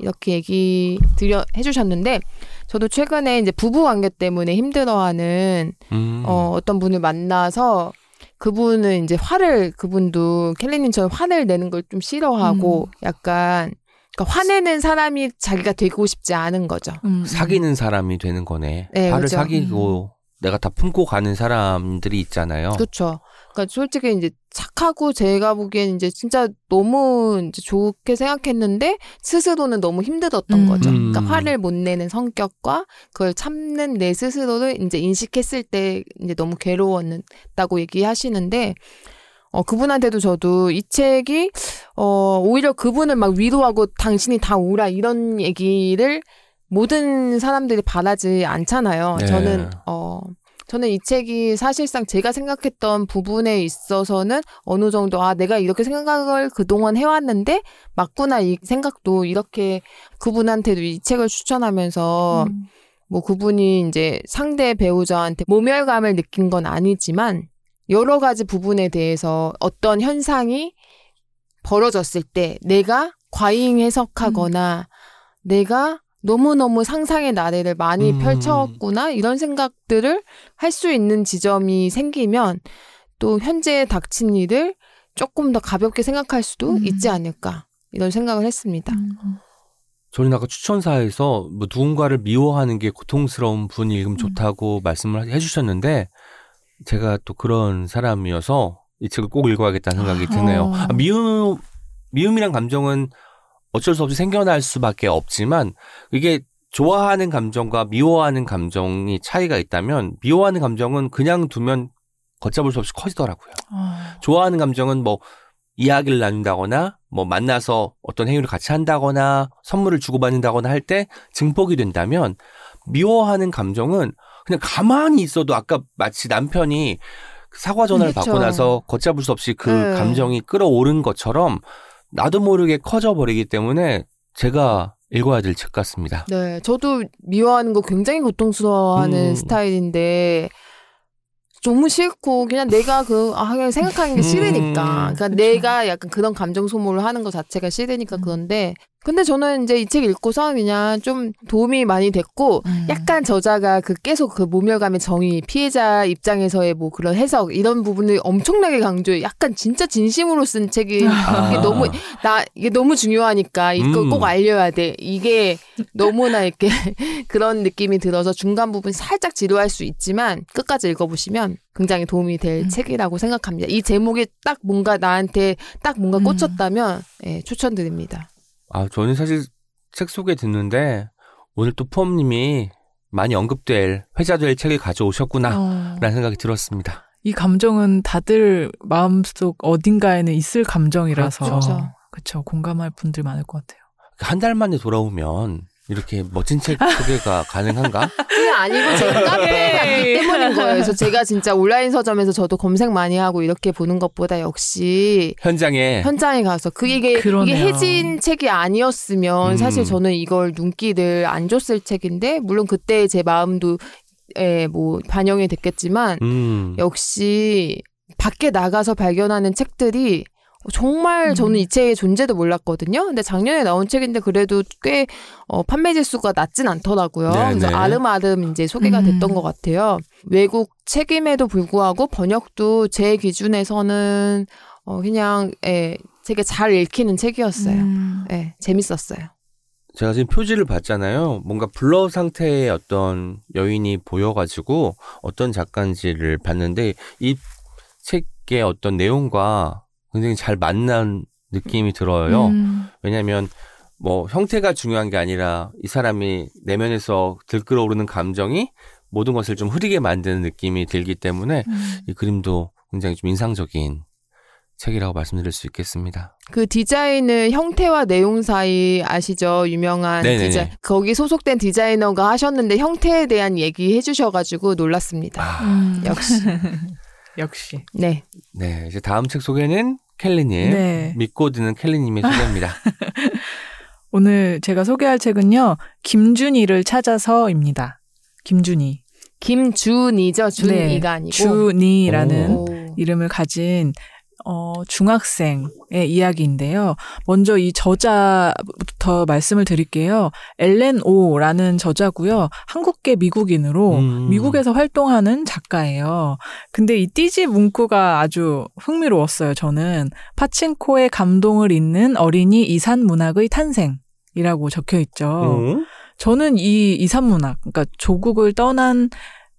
이렇게 얘기 드려, 해주셨는데 저도 최근에 이제 부부 관계 때문에 힘들어하는 음. 어, 어떤 분을 만나서 그분은 이제 화를 그분도 켈리님처럼 화를 내는 걸 좀 싫어하고 음. 약간 그러니까 화내는 사람이 자기가 되고 싶지 않은 거죠. 음. 사귀는 사람이 되는 거네. 네, 화를 그렇죠. 사귀고 음. 내가 다 품고 가는 사람들이 있잖아요. 그렇죠. 그러니까 솔직히 이제 착하고 제가 보기엔 이제 진짜 너무 이제 좋게 생각했는데 스스로는 너무 힘들었던 음. 거죠. 그러니까 화를 못 내는 성격과 그걸 참는 내 스스로를 이제 인식했을 때 이제 너무 괴로웠다고 얘기하시는데 어, 그분한테도 저도 이 책이 어, 오히려 그분을 막 위로하고 당신이 다 오라 이런 얘기를 모든 사람들이 바라지 않잖아요. 네. 저는 어. 저는 이 책이 사실상 제가 생각했던 부분에 있어서는 어느 정도 아 내가 이렇게 생각을 그동안 해왔는데 맞구나 이 생각도 이렇게 그분한테도 이 책을 추천하면서 음. 뭐 그분이 이제 상대 배우자한테 모멸감을 느낀 건 아니지만 여러 가지 부분에 대해서 어떤 현상이 벌어졌을 때 내가 과잉 해석하거나 음. 내가 너무너무 상상의 나래를 많이 음. 펼쳤구나 이런 생각들을 할 수 있는 지점이 생기면 또 현재에 닥친 일을 조금 더 가볍게 생각할 수도 음. 있지 않을까 이런 생각을 했습니다. 음. 저는 아까 추천사에서 뭐 누군가를 미워하는 게 고통스러운 분이 읽으면 음. 좋다고 말씀을 해주셨는데 제가 또 그런 사람이어서 이 책을 꼭 읽어야겠다는 생각이 드네요. 아, 미움, 미움이란 감정은 어쩔 수 없이 생겨날 수밖에 없지만 이게 좋아하는 감정과 미워하는 감정이 차이가 있다면 미워하는 감정은 그냥 두면 걷잡을 수 없이 커지더라고요. 어. 좋아하는 감정은 뭐 이야기를 나눈다거나 뭐 만나서 어떤 행위를 같이 한다거나 선물을 주고받는다거나 할 때 증폭이 된다면 미워하는 감정은 그냥 가만히 있어도 아까 마치 남편이 사과 전화를 그렇죠. 받고 나서 걷잡을 수 없이 그 네. 감정이 끌어오른 것처럼 나도 모르게 커져버리기 때문에 제가 읽어야 될 책 같습니다. 네, 저도 미워하는 거 굉장히 고통스러워하는 음. 스타일인데 너무 싫고 그냥 내가 그 아, 그냥 생각하는 게 싫으니까 음. 그러니까 그쵸. 내가 약간 그런 감정 소모를 하는 것 자체가 싫으니까 그런데 근데 저는 이제 이 책 읽고서 그냥 좀 도움이 많이 됐고 음. 약간 저자가 그 계속 그 모멸감의 정의 피해자 입장에서의 뭐 그런 해석 이런 부분을 엄청나게 강조해 약간 진짜 진심으로 쓴 책이 아. 이게 너무 나 이게 너무 중요하니까 이거 음. 꼭 알려야 돼 이게 너무나 이렇게 그런 느낌이 들어서 중간 부분 살짝 지루할 수 있지만 끝까지 읽어보시면 굉장히 도움이 될 음. 책이라고 생각합니다. 이 제목이 딱 뭔가 나한테 딱 뭔가 꽂혔다면 음. 예, 추천드립니다. 아, 저는 사실 책 소개 듣는데 오늘 또 포엄님이 많이 언급될 회자될 책을 가져오셨구나라는 어... 생각이 들었습니다. 이 감정은 다들 마음속 어딘가에는 있을 감정이라서 그렇죠. 그렇죠. 공감할 분들 많을 것 같아요. 한 달 만에 돌아오면 이렇게 멋진 책 소개가 가능한가? 그게 아니고 제 카페에 왔기 때문인 거예요. 그래서 제가 진짜 온라인 서점에서 저도 검색 많이 하고 이렇게 보는 것보다 역시 현장에 현장에 가서 그 이게, 이게 해진 책이 아니었으면 음. 사실 저는 이걸 눈길을 안 줬을 책인데 물론 그때 제 마음도 예, 뭐 반영이 됐겠지만 음. 역시 밖에 나가서 발견하는 책들이 정말 저는 음. 이 책의 존재도 몰랐거든요. 근데 작년에 나온 책인데 그래도 꽤 어, 판매 지수가 낮진 않더라고요. 네네. 그래서 아름아름 이제 소개가 음. 됐던 것 같아요. 외국 책임에도 불구하고 번역도 제 기준에서는 어, 그냥 예, 되게 잘 읽히는 책이었어요. 음. 예, 재밌었어요. 제가 지금 표지를 봤잖아요. 뭔가 블러 상태의 어떤 여인이 보여가지고 어떤 작가인지를 봤는데 이 책의 어떤 내용과 굉장히 잘 만난 느낌이 들어요. 음. 왜냐하면 뭐 형태가 중요한 게 아니라 이 사람이 내면에서 들끓어오르는 감정이 모든 것을 좀 흐리게 만드는 느낌이 들기 때문에 음. 이 그림도 굉장히 좀 인상적인 책이라고 말씀드릴 수 있겠습니다. 그 디자인은 형태와 내용 사이 아시죠? 유명한 디자인. 거기 소속된 디자이너가 하셨는데 형태에 대한 얘기 해주셔가지고 놀랐습니다. 아, 음. 역시. 역시. 네. 네. 이제 다음 책 소개는 켈리님. 네. 믿고 드는 켈리님의 소개입니다. 오늘 제가 소개할 책은요. 김주니를 찾아서입니다. 김주니. 김주니죠. 준이가 네. 아니고. 주니라는 오. 이름을 가진 어, 중학생의 이야기인데요. 먼저 이 저자부터 말씀을 드릴게요. 엘렌 오라는 저자고요. 한국계 미국인으로 음. 미국에서 활동하는 작가예요. 근데 이 띠지 문구가 아주 흥미로웠어요. 저는 파친코의 감동을 잇는 어린이 이산 문학의 탄생이라고 적혀 있죠. 음. 저는 이 이산 문학, 그러니까 조국을 떠난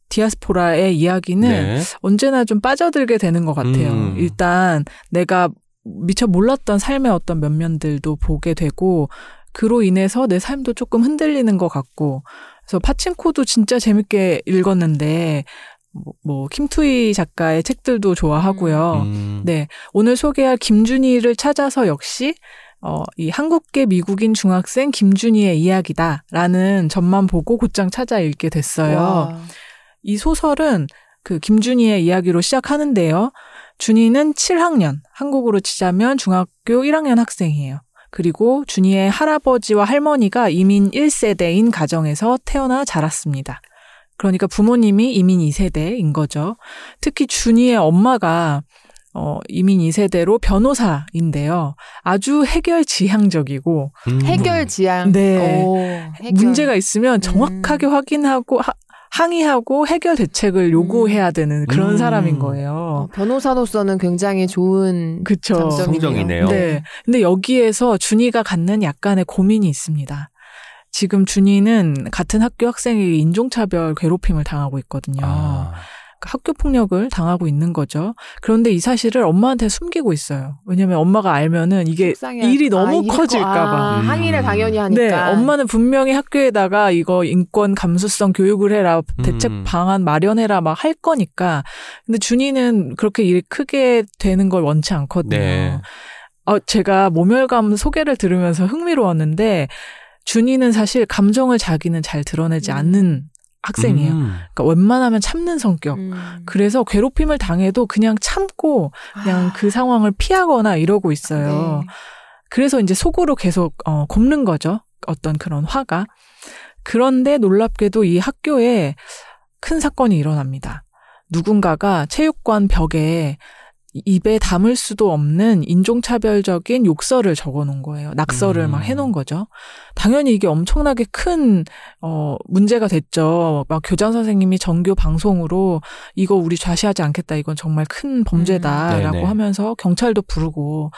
디아스포라의 이야기는 네. 언제나 좀 빠져들게 되는 것 같아요. 음. 일단 내가 미처 몰랐던 삶의 어떤 면면들도 보게 되고 그로 인해서 내 삶도 조금 흔들리는 것 같고 그래서 파친코도 진짜 재밌게 읽었는데 뭐, 뭐 킴투이 작가의 책들도 좋아하고요. 음. 네, 오늘 소개할 김준희를 찾아서 역시 어, 이 한국계 미국인 중학생 김준희의 이야기다라는 점만 보고 곧장 찾아 읽게 됐어요. 와. 이 소설은 그 김준이의 이야기로 시작하는데요. 준이는 칠 학년, 한국으로 치자면 중학교 일 학년 학생이에요. 그리고 준이의 할아버지와 할머니가 이민 일 세대인 가정에서 태어나 자랐습니다. 그러니까 부모님이 이민 이 세대인 거죠. 특히 준이의 엄마가 어, 이민 이 세대로 변호사인데요. 아주 해결지향적이고. 음. 해결지향? 네. 오, 해결. 문제가 있으면 정확하게 음. 확인하고, 하, 항의하고 해결 대책을 요구해야 되는 그런 음. 사람인 거예요. 변호사로서는 굉장히 좋은 그쵸. 장점이네요. 네. 근데 여기에서 준이가 갖는 약간의 고민이 있습니다. 지금 준이는 같은 학교 학생에게 인종차별 괴롭힘을 당하고 있거든요. 아. 학교 폭력을 당하고 있는 거죠. 그런데 이 사실을 엄마한테 숨기고 있어요. 왜냐면 엄마가 알면은 이게 속상해. 일이 너무 아, 일 커질까 봐. 아, 음. 항의를 당연히 하니까. 네, 엄마는 분명히 학교에다가 이거 인권 감수성 교육을 해라, 대책 방안 마련해라 막 할 거니까. 근데 준이는 그렇게 일 크게 되는 걸 원치 않거든요. 네. 어, 제가 모멸감 소개를 들으면서 흥미로웠는데 준이는 사실 감정을 자기는 잘 드러내지 음. 않는 학생이에요. 음. 그러니까 웬만하면 참는 성격. 음. 그래서 괴롭힘을 당해도 그냥 참고 그냥 아. 그 상황을 피하거나 이러고 있어요. 네. 그래서 이제 속으로 계속 어, 곪는 거죠. 어떤 그런 화가. 그런데 놀랍게도 이 학교에 큰 사건이 일어납니다. 누군가가 체육관 벽에 입에 담을 수도 없는 인종차별적인 욕설을 적어놓은 거예요. 낙서를 음. 막 해놓은 거죠. 당연히 이게 엄청나게 큰 어, 문제가 됐죠. 막 교장 선생님이 정규 방송으로 이거 우리 좌시하지 않겠다. 이건 정말 큰 범죄다라고 음. 하면서 경찰도 부르고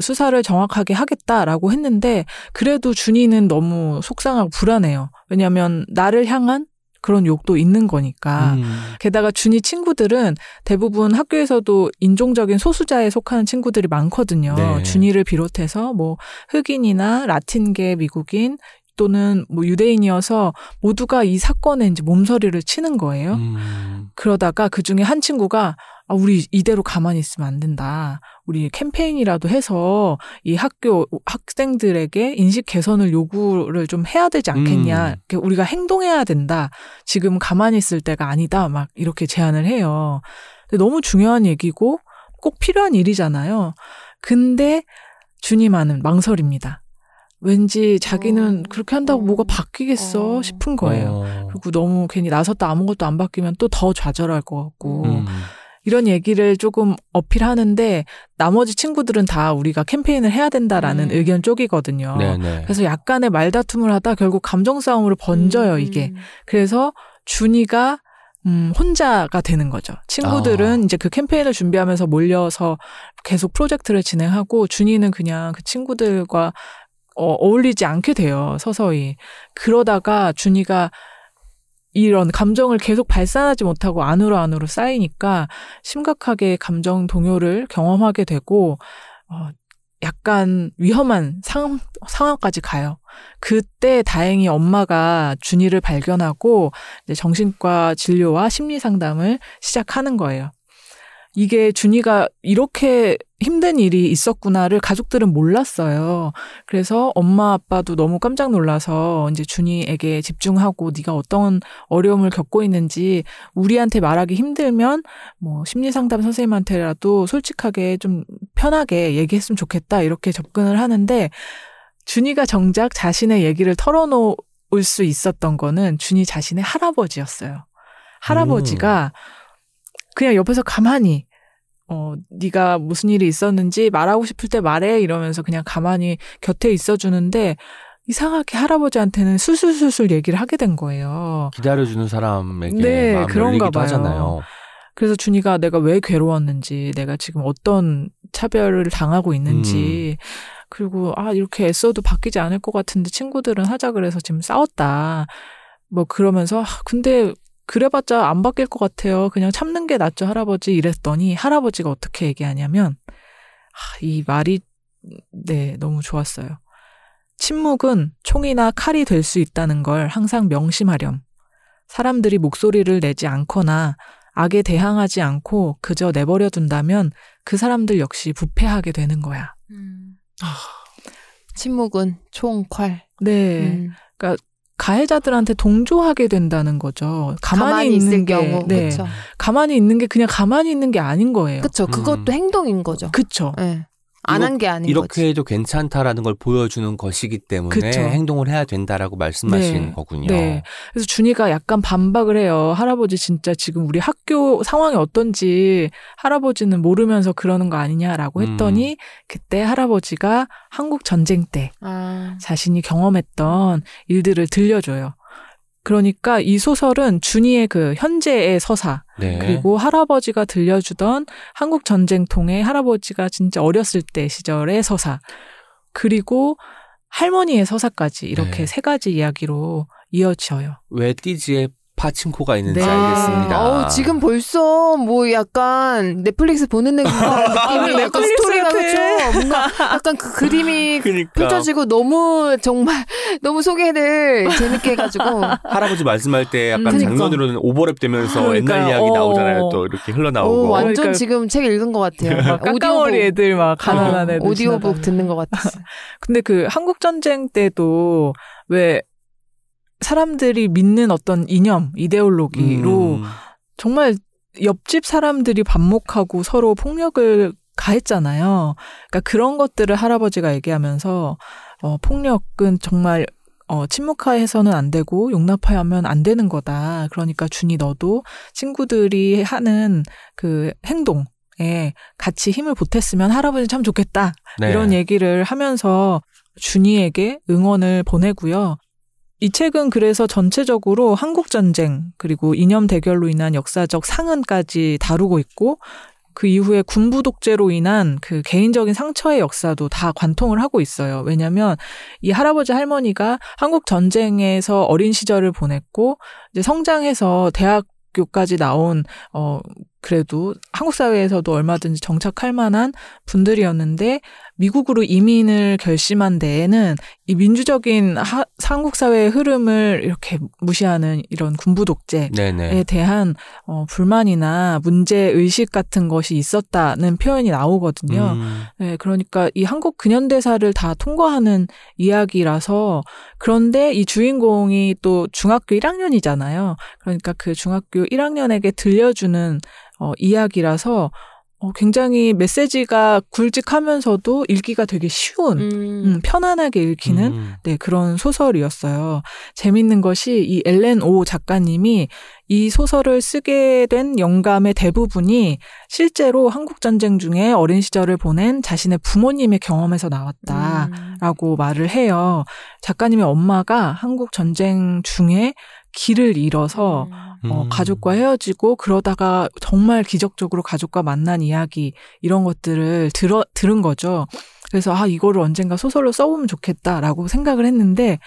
수사를 정확하게 하겠다라고 했는데 그래도 준이는 너무 속상하고 불안해요. 왜냐하면 나를 향한 그런 욕도 있는 거니까. 음. 게다가 준이 친구들은 대부분 학교에서도 인종적인 소수자에 속하는 친구들이 많거든요. 네. 준이를 비롯해서 뭐 흑인이나 라틴계 미국인 또는 뭐 유대인이어서 모두가 이 사건에 이제 몸서리를 치는 거예요. 음. 그러다가 그중에 한 친구가 아, 우리 이대로 가만히 있으면 안 된다. 우리 캠페인이라도 해서 이 학교 학생들에게 인식 개선을 요구를 좀 해야 되지 않겠냐. 음. 우리가 행동해야 된다. 지금 가만히 있을 때가 아니다. 막 이렇게 제안을 해요. 근데 너무 중요한 얘기고 꼭 필요한 일이잖아요. 근데 준이만은 망설입니다. 왠지 자기는 어. 그렇게 한다고 뭐가 바뀌겠어 어. 싶은 거예요. 어. 그리고 너무 괜히 나섰다 아무것도 안 바뀌면 또 더 좌절할 것 같고. 음. 이런 얘기를 조금 어필하는데 나머지 친구들은 다 우리가 캠페인을 해야 된다라는 음. 의견 쪽이거든요. 네네. 그래서 약간의 말다툼을 하다 결국 감정 싸움으로 번져요, 음. 이게. 그래서 준이가 음, 혼자가 되는 거죠. 친구들은 아. 이제 그 캠페인을 준비하면서 몰려서 계속 프로젝트를 진행하고 준이는 그냥 그 친구들과 어, 어울리지 않게 돼요, 서서히. 그러다가 준이가 이런 감정을 계속 발산하지 못하고 안으로 안으로 쌓이니까 심각하게 감정 동요를 경험하게 되고 어, 약간 위험한 상, 상황까지 가요. 그때 다행히 엄마가 준이를 발견하고 이제 정신과 진료와 심리 상담을 시작하는 거예요. 이게 준이가 이렇게 힘든 일이 있었구나를 가족들은 몰랐어요. 그래서 엄마 아빠도 너무 깜짝 놀라서 이제 준이에게 집중하고 네가 어떤 어려움을 겪고 있는지 우리한테 말하기 힘들면 뭐 심리상담 선생님한테라도 솔직하게 좀 편하게 얘기했으면 좋겠다 이렇게 접근을 하는데, 준이가 정작 자신의 얘기를 털어놓을 수 있었던 거는 준이 자신의 할아버지였어요. 할아버지가 그냥 옆에서 가만히 어 네가 무슨 일이 있었는지 말하고 싶을 때 말해 이러면서 그냥 가만히 곁에 있어주는데, 이상하게 할아버지한테는 술술술술 얘기를 하게 된 거예요. 기다려주는 사람에게 네, 마음 열리기도 봐요. 하잖아요. 그래서 준이가 내가 왜 괴로웠는지, 내가 지금 어떤 차별을 당하고 있는지 음. 그리고 아 이렇게 애써도 바뀌지 않을 것 같은데 친구들은 하자 그래서 지금 싸웠다 뭐 그러면서, 아, 근데 그래봤자 안 바뀔 것 같아요. 그냥 참는 게 낫죠, 할아버지. 이랬더니 할아버지가 어떻게 얘기하냐면, 아, 이 말이 네 너무 좋았어요. 침묵은 총이나 칼이 될 수 있다는 걸 항상 명심하렴. 사람들이 목소리를 내지 않거나 악에 대항하지 않고 그저 내버려 둔다면 그 사람들 역시 부패하게 되는 거야. 음. 아. 침묵은 총, 칼. 네. 음. 그러니까 가해자들한테 동조하게 된다는 거죠. 가만히, 가만히 있는 게, 경우. 네. 그쵸. 가만히 있는 게 그냥 가만히 있는 게 아닌 거예요. 그렇죠. 그것도 음. 행동인 거죠. 그렇죠. 네. 안 한 게 아닌 이렇게 거지. 이렇게 해도 괜찮다라는 걸 보여주는 것이기 때문에 그쵸. 행동을 해야 된다라고 말씀하신 네. 거군요. 네. 그래서 준이가 약간 반박을 해요. 할아버지 진짜 지금 우리 학교 상황이 어떤지 할아버지는 모르면서 그러는 거 아니냐라고 했더니 음. 그때 할아버지가 한국 전쟁 때 아. 자신이 경험했던 일들을 들려줘요. 그러니까 이 소설은 준이의 그 현재의 서사 네. 그리고 할아버지가 들려주던 한국 전쟁통의 할아버지가 진짜 어렸을 때 시절의 서사 그리고 할머니의 서사까지 이렇게 네. 세 가지 이야기로 이어져요. 왜 띠지의 파친코가 있는지 네. 알겠습니다. 아, 어, 지금 벌써 뭐 약간 넷플릭스 보는 느낌 느낌이 약간 스토리가 그렇죠. 뭔가 약간 그 그림이 그러니까. 펼쳐지고 너무 정말 너무 소개를 재밌게 해가지고 할아버지 말씀할 때 약간 음, 그러니까. 장면으로는 오버랩 되면서 그러니까. 옛날 이야기 어. 나오잖아요. 또 이렇게 흘러나오고 어, 완전 그러니까. 지금 책 읽은 것 같아요. 까까머리 애들 막 가난한 애들 오디오북 듣는 것 같았어요. 근데 그 한국 전쟁 때도 왜 사람들이 믿는 어떤 이념, 이데올로기로 음. 정말 옆집 사람들이 반목하고 서로 폭력을 가했잖아요. 그러니까 그런 것들을 할아버지가 얘기하면서 어, 폭력은 정말 어, 침묵해서는 안 되고 용납하면 안 되는 거다. 그러니까 준이 너도 친구들이 하는 그 행동에 같이 힘을 보탰으면 할아버지는 참 좋겠다. 네. 이런 얘기를 하면서 준이에게 응원을 보내고요. 이 책은 그래서 전체적으로 한국전쟁 그리고 이념 대결로 인한 역사적 상흔까지 다루고 있고 그 이후에 군부 독재로 인한 그 개인적인 상처의 역사도 다 관통을 하고 있어요. 왜냐하면 이 할아버지 할머니가 한국전쟁에서 어린 시절을 보냈고 이제 성장해서 대학교까지 나온 어 그래도 한국 사회에서도 얼마든지 정착할 만한 분들이었는데 미국으로 이민을 결심한 데에는 이 민주적인 하, 한국 사회의 흐름을 이렇게 무시하는 이런 군부 독재에 네네. 대한 어, 불만이나 문제의식 같은 것이 있었다는 표현이 나오거든요. 음. 네, 그러니까 이 한국 근현대사를 다 통과하는 이야기라서, 그런데 이 주인공이 또 중학교 일 학년이잖아요. 그러니까 그 중학교 일 학년에게 들려주는 어, 이야기라서 어, 굉장히 메시지가 굵직하면서도 읽기가 되게 쉬운 음. 음, 편안하게 읽히는 음. 네, 그런 소설이었어요. 재밌는 것이 이 엘렌 오 작가님이 이 소설을 쓰게 된 영감의 대부분이 실제로 한국전쟁 중에 어린 시절을 보낸 자신의 부모님의 경험에서 나왔다라고 음. 말을 해요. 작가님의 엄마가 한국전쟁 중에 길을 잃어서 음. 어, 가족과 헤어지고 그러다가 정말 기적적으로 가족과 만난 이야기 이런 것들을 들어, 들은 거죠. 그래서 아 이거를 언젠가 소설로 써보면 좋겠다라고 생각을 했는데,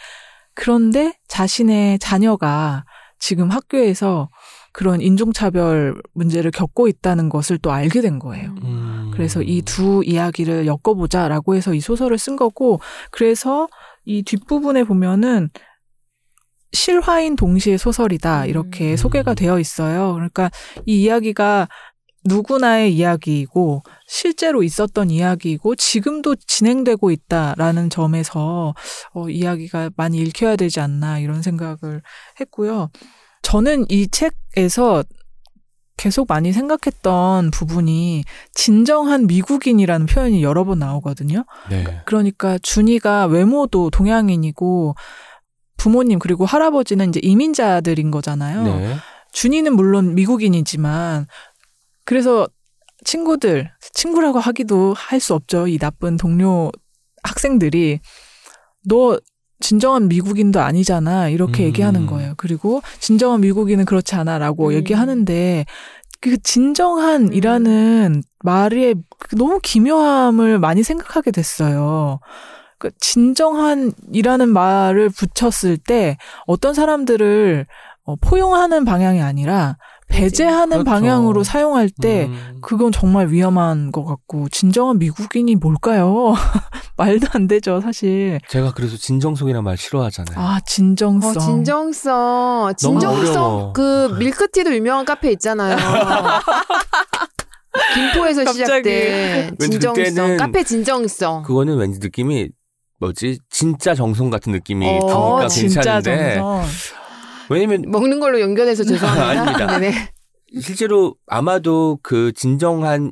그런데 자신의 자녀가 지금 학교에서 그런 인종차별 문제를 겪고 있다는 것을 또 알게 된 거예요. 음. 그래서 이 두 이야기를 엮어보자라고 해서 이 소설을 쓴 거고, 그래서 이 뒷부분에 보면은 실화인 동시에 소설이다 이렇게 음. 소개가 되어 있어요. 그러니까 이 이야기가 누구나의 이야기이고 실제로 있었던 이야기이고 지금도 진행되고 있다라는 점에서 어, 이야기가 많이 읽혀야 되지 않나 이런 생각을 했고요. 저는 이 책에서 계속 많이 생각했던 부분이 진정한 미국인이라는 표현이 여러 번 나오거든요. 네. 그러니까 준이가 외모도 동양인이고 부모님 그리고 할아버지는 이제 이민자들인 거잖아요. 네. 준이는 물론 미국인이지만 그래서 친구들, 친구라고 하기도 할 수 없죠. 이 나쁜 동료 학생들이 너 진정한 미국인도 아니잖아 이렇게 음. 얘기하는 거예요. 그리고 진정한 미국인은 그렇지 않아라고 음. 얘기하는데 그 진정한이라는 말의 너무 기묘함을 많이 생각하게 됐어요. 그 진정한이라는 말을 붙였을 때 어떤 사람들을 포용하는 방향이 아니라 배제하는 그렇죠. 방향으로 사용할 때 음. 그건 정말 위험한 것 같고 진정한 미국인이 뭘까요? 말도 안 되죠 사실. 제가 그래서 진정성이란 말 싫어하잖아요. 아 진정성. 어, 진정성. 진정성. 그 밀크티도 유명한 카페 있잖아요. 김포에서 시작된 진정성. 카페 진정성. 그거는 왠지 느낌이 뭐지? 진짜 정성 같은 느낌이 드니까 괜찮은데. 정성. 왜냐면 먹는 걸로 연결해서 죄송합니다. 아, 실제로 아마도 그 진정한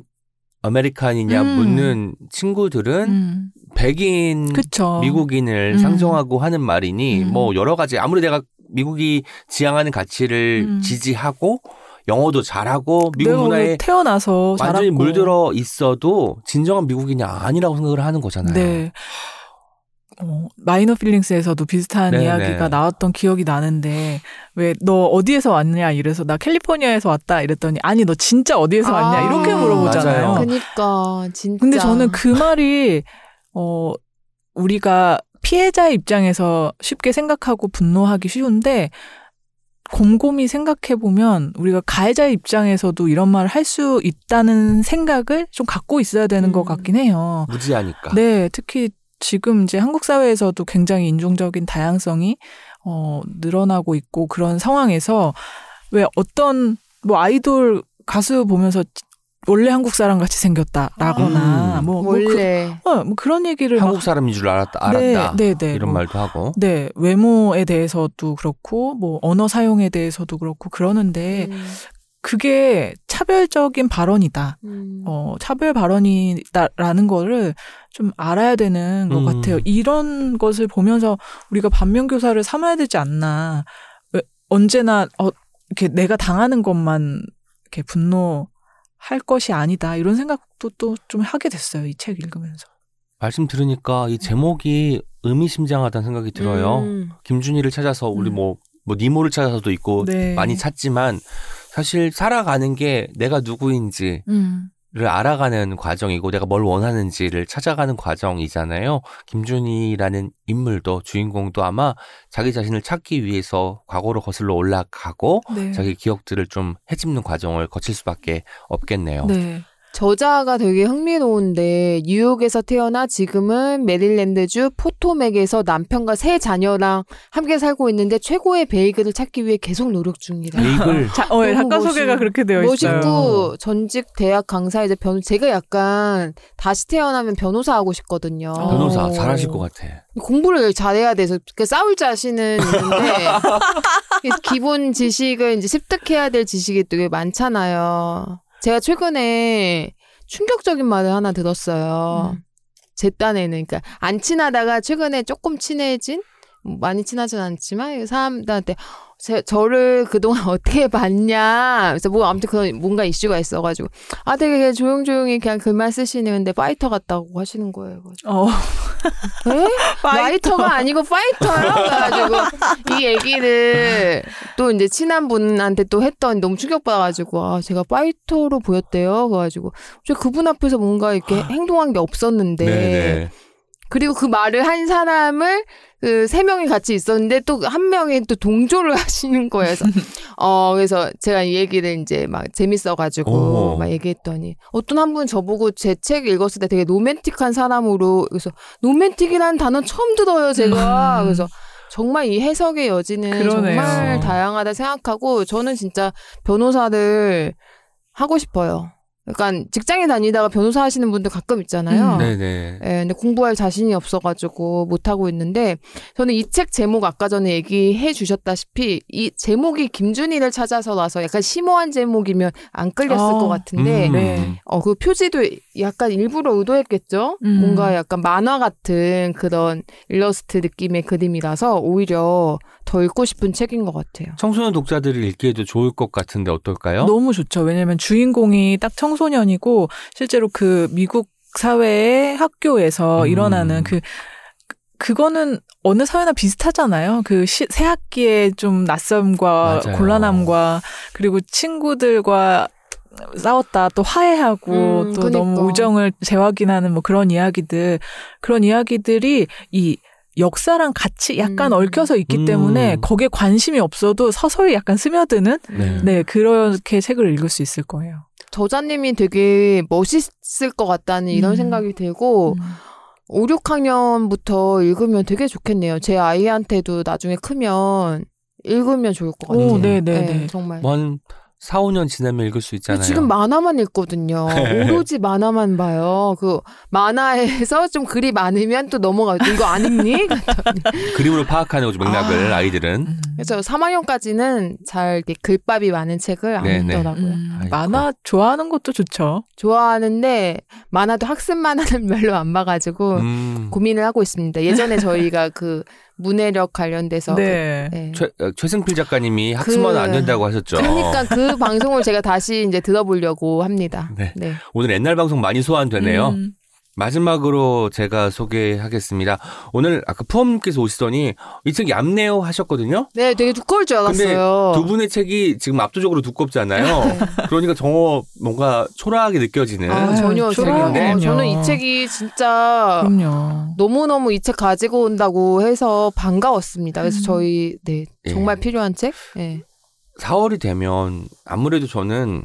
아메리칸이냐 음. 묻는 친구들은 음. 백인 그쵸. 미국인을 음. 상정하고 하는 말이니 음. 뭐 여러 가지 아무리 내가 미국이 지향하는 가치를 음. 지지하고 영어도 잘하고 미국 문화에 태어나서 완전히 잘하고. 물들어 있어도 진정한 미국인이 아니라고 생각을 하는 거잖아요. 네. 어, 마이너 필링스에서도 비슷한 네네. 이야기가 나왔던 기억이 나는데 왜 너 어디에서 왔냐 이래서 나 캘리포니아에서 왔다 이랬더니 아니 너 진짜 어디에서 아, 왔냐 이렇게 물어보잖아요. 맞아요. 그러니까 진짜. 근데 저는 그 말이 어, 우리가 피해자의 입장에서 쉽게 생각하고 분노하기 쉬운데 곰곰이 생각해보면 우리가 가해자의 입장에서도 이런 말을 할 수 있다는 생각을 좀 갖고 있어야 되는 음, 것 같긴 해요. 무지하니까. 네. 특히 지금 이제 한국 사회에서도 굉장히 인종적인 다양성이 어, 늘어나고 있고 그런 상황에서 왜 어떤 뭐 아이돌 가수 보면서 원래 한국 사람 같이 생겼다라거나 음, 뭐, 원래. 뭐, 그, 어, 뭐 그런 얘기를 한국 막, 사람인 줄 알았다, 알았다 네, 네, 네, 이런 뭐, 말도 하고 네 외모에 대해서도 그렇고 뭐 언어 사용에 대해서도 그렇고 그러는데 음. 그게 차별적인 발언이다. 음. 어, 차별 발언이다라는 거를 좀 알아야 되는 것 음. 같아요. 이런 것을 보면서 우리가 반면교사를 삼아야 되지 않나. 왜, 언제나 어, 이렇게 내가 당하는 것만 이렇게 분노할 것이 아니다. 이런 생각도 또 좀 하게 됐어요. 이 책 읽으면서. 말씀 들으니까 이 제목이 의미심장하다는 생각이 들어요. 음. 김주니를 찾아서 우리 음. 뭐, 뭐 니모를 찾아서도 있고 네. 많이 찾지만 사실 살아가는 게 내가 누구인지를 음. 알아가는 과정이고 내가 뭘 원하는지를 찾아가는 과정이잖아요. 김준이라는 인물도 주인공도 아마 자기 자신을 찾기 위해서 과거로 거슬러 올라가고 네. 자기 기억들을 좀 헤집는 과정을 거칠 수밖에 없겠네요. 네. 저자가 되게 흥미로운데 뉴욕에서 태어나 지금은 메릴랜드주 포토맥에서 남편과 세 자녀랑 함께 살고 있는데 최고의 베이글을 찾기 위해 계속 노력 중이다. 베이글. 자, 어, 작가 소개가 그렇게 되어 있어요. 멋있고 전직 대학 강사이자 변호. 제가 약간 다시 태어나면 변호사 하고 싶거든요. 변호사 어. 잘하실 것 같아. 공부를 잘해야 돼서 싸울 자신은 있는데 기본 지식을 이제 습득해야 될 지식이 되게 많잖아요. 제가 최근에 충격적인 말을 하나 들었어요. 음. 제 딴에는 그러니까 안 친하다가 최근에 조금 친해진 많이 친하진 않지만 사람들한테 제, 저를 그동안 어떻게 봤냐 그래서 뭐 아무튼 그런 뭔가 이슈가 있어가지고 아 되게 조용조용히 그냥 글만 쓰시는데 파이터 같다고 하시는 거예요. 어. 에? 라이터가 아니고 파이터요? 그래가지고 이 얘기를 또 이제 친한 분한테 또 했더니 너무 충격받아가지고 아 제가 파이터로 보였대요. 그래가지고 저 그분 앞에서 뭔가 이렇게 행동한 게 없었는데 네네. 그리고 그 말을 한 사람을 그 세 명이 같이 있었는데 또 한 명이 또 동조를 하시는 거예요. 그래서, 어, 그래서 제가 이 얘기를 이제 막 재밌어가지고 오. 막 얘기했더니 어떤 한 분 저보고 제 책 읽었을 때 되게 로맨틱한 사람으로 그래서 로맨틱이라는 단어 처음 들어요 제가. 그래서 정말 이 해석의 여지는 그러네요. 정말 다양하다 생각하고 저는 진짜 변호사를 하고 싶어요. 그러니까 직장에 다니다가 변호사 하시는 분들 가끔 있잖아요. 음, 네네. 예, 근데 공부할 자신이 없어가지고 못하고 있는데, 저는 이 책 제목 아까 전에 얘기해 주셨다시피 이 제목이 김주니를 찾아서 나서 약간 심오한 제목이면 안 끌렸을 어, 것 같은데 음. 네. 어, 그 표지도 약간 일부러 의도했겠죠? 음. 뭔가 약간 만화 같은 그런 일러스트 느낌의 그림이라서 오히려 더 읽고 싶은 책인 것 같아요. 청소년 독자들을 읽기에도 좋을 것 같은데 어떨까요? 너무 좋죠. 왜냐하면 주인공이 딱 청소년 소년이고 실제로 그 미국 사회의 학교에서 음. 일어나는 그 그거는 어느 사회나 비슷하잖아요. 그 시, 새학기에 좀 낯섦과 맞아요. 곤란함과 그리고 친구들과 싸웠다 또 화해하고 음, 또 그러니까. 너무 우정을 재확인하는 뭐 그런 이야기들 그런 이야기들이 이 역사랑 같이 약간 음. 얽혀서 있기 음. 때문에 거기에 관심이 없어도 서서히 약간 스며드는 네. 네 그렇게 책을 읽을 수 있을 거예요. 저자님이 되게 멋있을 것 같다는 이런 음. 생각이 들고 음. 오, 육 학년부터 읽으면 되게 좋겠네요. 제 아이한테도 나중에 크면 읽으면 좋을 것 같아요. 오, 네네네. 네, 정말. 뭔 사, 오 년 지나면 읽을 수 있잖아요. 지금 만화만 읽거든요. 오로지 만화만 봐요. 그 만화에서 좀 글이 많으면 또 넘어가요. 이거 안 읽니? 그림으로 파악하는 거죠, 맥락을 아, 아이들은. 음. 그래서 삼 학년까지는 잘 이렇게 글밥이 많은 책을 안 네네. 읽더라고요. 음, 만화 좋아하는 것도 좋죠. 좋아하는데 만화도 학습 만화는 별로 안 봐가지고 음. 고민을 하고 있습니다. 예전에 저희가 그 문해력 관련돼서 네. 그, 네. 최, 최승필 작가님이 학습만 그, 안 된다고 하셨죠. 그러니까 그 방송을 제가 다시 이제 들어보려고 합니다. 네. 네. 오늘 옛날 방송 많이 소환되네요. 음. 마지막으로 제가 소개하겠습니다. 오늘 아까 푸엄님께서 오시더니 이 책이 얇네요 하셨거든요. 네. 되게 두꺼울 줄 알았어요. 근데 두 분의 책이 지금 압도적으로 두껍잖아요. 네. 그러니까 정말 뭔가 초라하게 느껴지는 아, 전혀 초라하게. 어, 저는 이 책이 진짜 그럼요. 너무너무 이 책 가지고 온다고 해서 반가웠습니다. 그래서 저희 네, 정말 네. 필요한 책. 네. 사월이 되면 아무래도 저는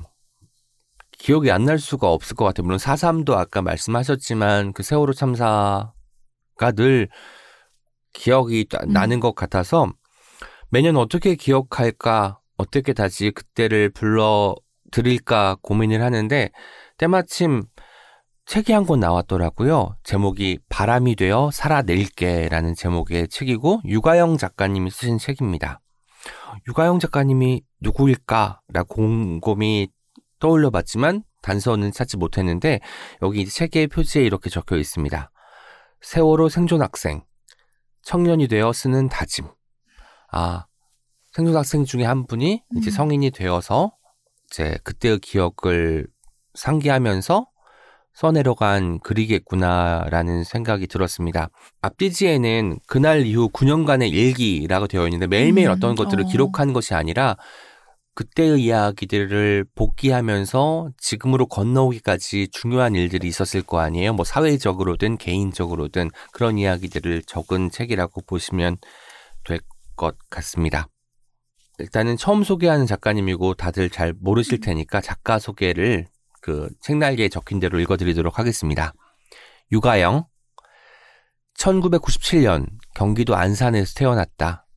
기억이 안 날 수가 없을 것 같아요. 물론 사삼도 아까 말씀하셨지만 그 세월호 참사가 늘 기억이 음. 나는 것 같아서 매년 어떻게 기억할까, 어떻게 다시 그때를 불러드릴까 고민을 하는데 때마침 책이 한 권 나왔더라고요. 제목이 바람이 되어 살아낼게 라는 제목의 책이고 유가영 작가님이 쓰신 책입니다. 유가영 작가님이 누구일까라고 곰곰이 떠올려봤지만 단서는 찾지 못했는데 여기 책의 표지에 이렇게 적혀 있습니다. 세월호 생존 학생, 청년이 되어 쓰는 다짐. 아, 생존 학생 중에 한 분이 이제 성인이 되어서 이제 그때의 기억을 상기하면서 써내려간 글이겠구나라는 생각이 들었습니다. 앞뒤지에는 그날 이후 구 년간의 일기라고 되어 있는데 매일매일 음, 어떤 것들을 어. 기록한 것이 아니라 그때의 이야기들을 복기하면서 지금으로 건너오기까지 중요한 일들이 있었을 거 아니에요. 뭐 사회적으로든 개인적으로든 그런 이야기들을 적은 책이라고 보시면 될 것 같습니다. 일단은 처음 소개하는 작가님이고 다들 잘 모르실 테니까 작가 소개를 그 책날개에 적힌 대로 읽어드리도록 하겠습니다. 유가영, 천구백구십칠 년 경기도 안산에서 태어났다.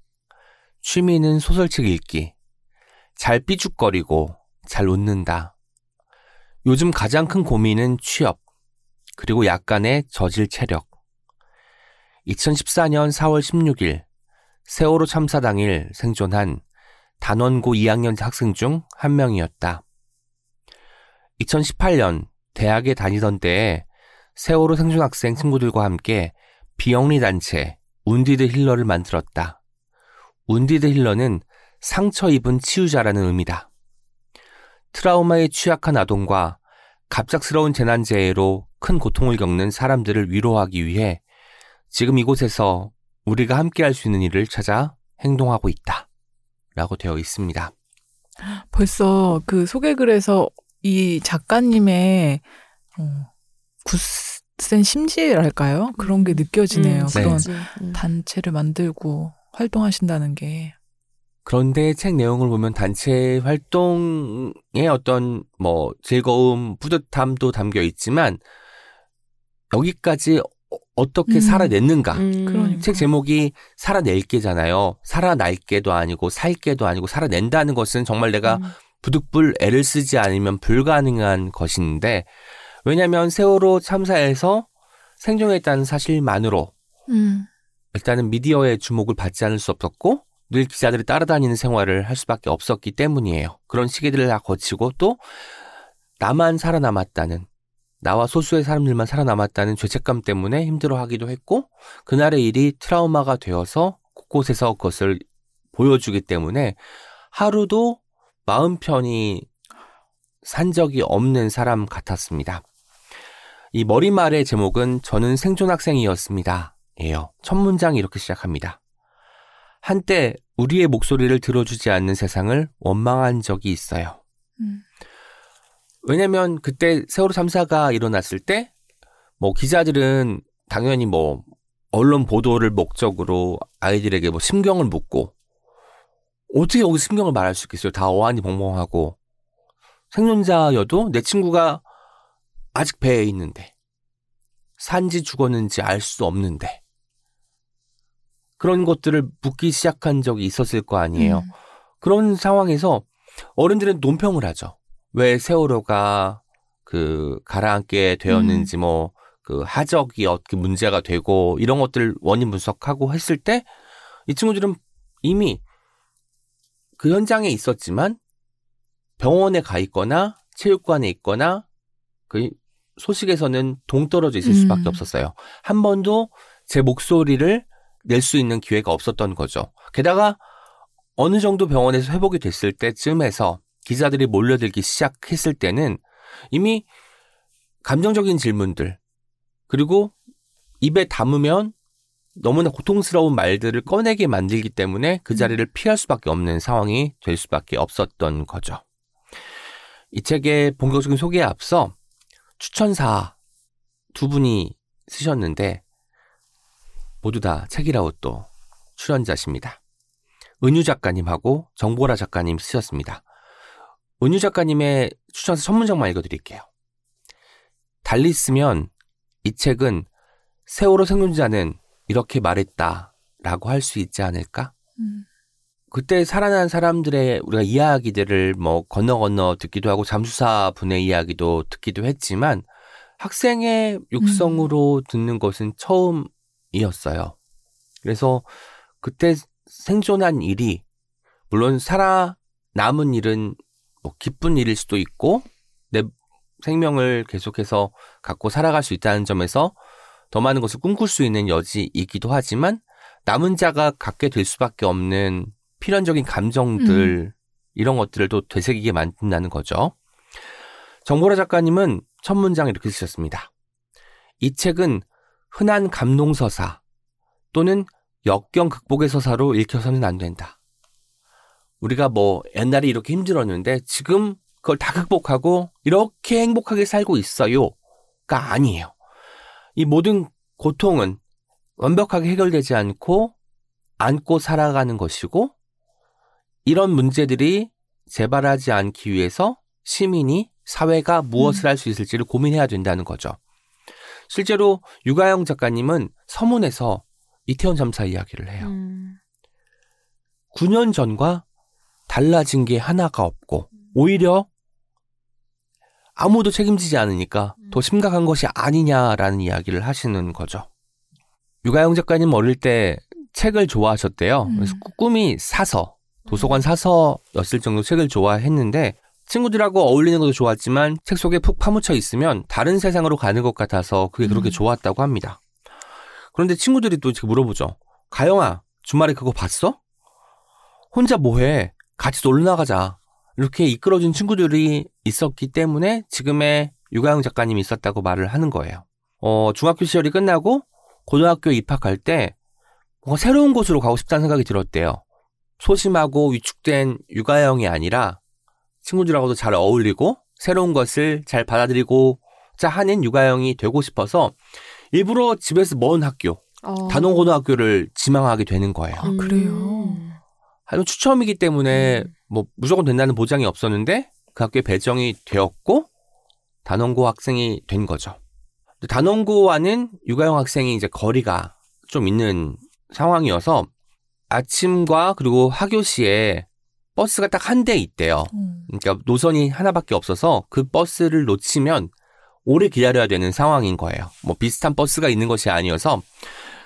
취미는 소설책 읽기. 잘 삐죽거리고 잘 웃는다. 요즘 가장 큰 고민은 취업, 그리고 약간의 저질 체력. 이천십사 년 사월 십육일 세월호 참사 당일 생존한 단원고 이 학년 학생 중 한 명이었다. 이천십팔 년 대학에 다니던 때에 세월호 생존 학생 친구들과 함께 비영리 단체 운디드 힐러를 만들었다. 운디드 힐러는 상처 입은 치유자라는 의미다. 트라우마에 취약한 아동과 갑작스러운 재난재해로 큰 고통을 겪는 사람들을 위로하기 위해 지금 이곳에서 우리가 함께할 수 있는 일을 찾아 행동하고 있다. 라고 되어 있습니다. 벌써 그 소개글에서 이 작가님의 어, 굳센 심지랄까요? 그런 게 느껴지네요. 음, 그런 음. 단체를 만들고 활동하신다는 게. 그런데 책 내용을 보면 단체 활동의 어떤 뭐 즐거움, 뿌듯함도 담겨 있지만 여기까지 어떻게 음. 살아냈는가. 음. 그러니까. 책 제목이 살아낼게잖아요. 살아날게도 아니고 살게도 아니고 살아낸다는 것은 정말 내가 음. 부득불 애를 쓰지 않으면 불가능한 것인데, 왜냐하면 세월호 참사에서 생존했다는 사실만으로 음. 일단은 미디어의 주목을 받지 않을 수 없었고 늘 기자들이 따라다니는 생활을 할 수밖에 없었기 때문이에요. 그런 시기들을 다 거치고 또 나만 살아남았다는, 나와 소수의 사람들만 살아남았다는 죄책감 때문에 힘들어하기도 했고, 그날의 일이 트라우마가 되어서 곳곳에서 그것을 보여주기 때문에 하루도 마음 편히 산 적이 없는 사람 같았습니다. 이 머리말의 제목은 저는 생존학생이었습니다 예요. 첫 문장이 이렇게 시작합니다. 한때 우리의 목소리를 들어주지 않는 세상을 원망한 적이 있어요. 음. 왜냐면 그때 세월호 참사가 일어났을 때 뭐 기자들은 당연히 뭐 언론 보도를 목적으로 아이들에게 뭐 심경을 묻고, 어떻게 여기서 심경을 말할 수 있겠어요. 다 어안이 벙벙하고 생존자여도 내 친구가 아직 배에 있는데 산지 죽었는지 알 수 없는데, 그런 것들을 묻기 시작한 적이 있었을 거 아니에요. 음. 그런 상황에서 어른들은 논평을 하죠. 왜 세월호가 그 가라앉게 되었는지, 음. 뭐 그 하적이 어떻게 문제가 되고 이런 것들 원인 분석하고 했을 때 이 친구들은 이미 그 현장에 있었지만 병원에 가 있거나 체육관에 있거나 그 소식에서는 동떨어져 있을 음. 수밖에 없었어요. 한 번도 제 목소리를 낼 수 있는 기회가 없었던 거죠. 게다가 어느 정도 병원에서 회복이 됐을 때쯤에서 기자들이 몰려들기 시작했을 때는 이미 감정적인 질문들, 그리고 입에 담으면 너무나 고통스러운 말들을 꺼내게 만들기 때문에 그 자리를 피할 수밖에 없는 상황이 될 수밖에 없었던 거죠. 이 책의 본격적인 소개에 앞서 추천사 두 분이 쓰셨는데 모두 다 책이라웃도 출연자십니다. 은유 작가님하고 정보라 작가님 쓰셨습니다. 은유 작가님의 추천사 첫 문장만 읽어드릴게요. 달리 쓰면 이 책은 세월호 생존자는 이렇게 말했다라고 할 수 있지 않을까? 음. 그때 살아난 사람들의 우리가 이야기들을 뭐 건너 건너 듣기도 하고 잠수사 분의 이야기도 듣기도 했지만 학생의 육성으로 음. 듣는 것은 처음이었어요. 그래서 그때 생존한 일이 물론 살아남은 일은 뭐 기쁜 일일 수도 있고 내 생명을 계속해서 갖고 살아갈 수 있다는 점에서 더 많은 것을 꿈꿀 수 있는 여지이기도 하지만 남은 자가 갖게 될 수밖에 없는 필연적인 감정들, 음. 이런 것들을 또 되새기게 만든다는 거죠. 정보라 작가님은 첫 문장 이렇게 쓰셨습니다. 이 책은 흔한 감동서사 또는 역경 극복의 서사로 읽혀서는 안 된다. 우리가 뭐 옛날에 이렇게 힘들었는데 지금 그걸 다 극복하고 이렇게 행복하게 살고 있어요가 아니에요. 이 모든 고통은 완벽하게 해결되지 않고 안고 살아가는 것이고, 이런 문제들이 재발하지 않기 위해서 시민이, 사회가 무엇을 할 수 있을지를 고민해야 된다는 거죠. 실제로 유가영 작가님은 서문에서 이태원 참사 이야기를 해요. 음. 구 년 전과 달라진 게 하나가 없고 오히려 아무도 책임지지 않으니까 더 심각한 것이 아니냐라는 이야기를 하시는 거죠. 유가영 작가님 어릴 때 책을 좋아하셨대요. 그래서 꿈이 사서, 도서관 사서였을 정도로 책을 좋아했는데 친구들하고 어울리는 것도 좋았지만 책 속에 푹 파묻혀 있으면 다른 세상으로 가는 것 같아서 그게 그렇게 음. 좋았다고 합니다. 그런데 친구들이 또 이렇게 물어보죠. 가영아, 주말에 그거 봤어? 혼자 뭐해? 같이 놀러 나가자. 이렇게 이끌어준 친구들이 있었기 때문에 지금의 유가영 작가님이 있었다고 말을 하는 거예요. 어, 중학교 시절이 끝나고 고등학교에 입학할 때 뭔가 새로운 곳으로 가고 싶다는 생각이 들었대요. 소심하고 위축된 유가영이 아니라 친구들하고도 잘 어울리고 새로운 것을 잘 받아들이고자 하는 유가영이 되고 싶어서 일부러 집에서 먼 학교, 어. 단원고등학교를 지망하게 되는 거예요. 아, 그래요? 하지만 추첨이기 때문에 뭐 무조건 된다는 보장이 없었는데 그 학교에 배정이 되었고 단원고 학생이 된 거죠. 단원고와는 유가영 학생이 이제 거리가 좀 있는 상황이어서 아침과 그리고 학교시에 버스가 딱 한 대 있대요. 그러니까 노선이 하나밖에 없어서 그 버스를 놓치면 오래 기다려야 되는 상황인 거예요. 뭐 비슷한 버스가 있는 것이 아니어서.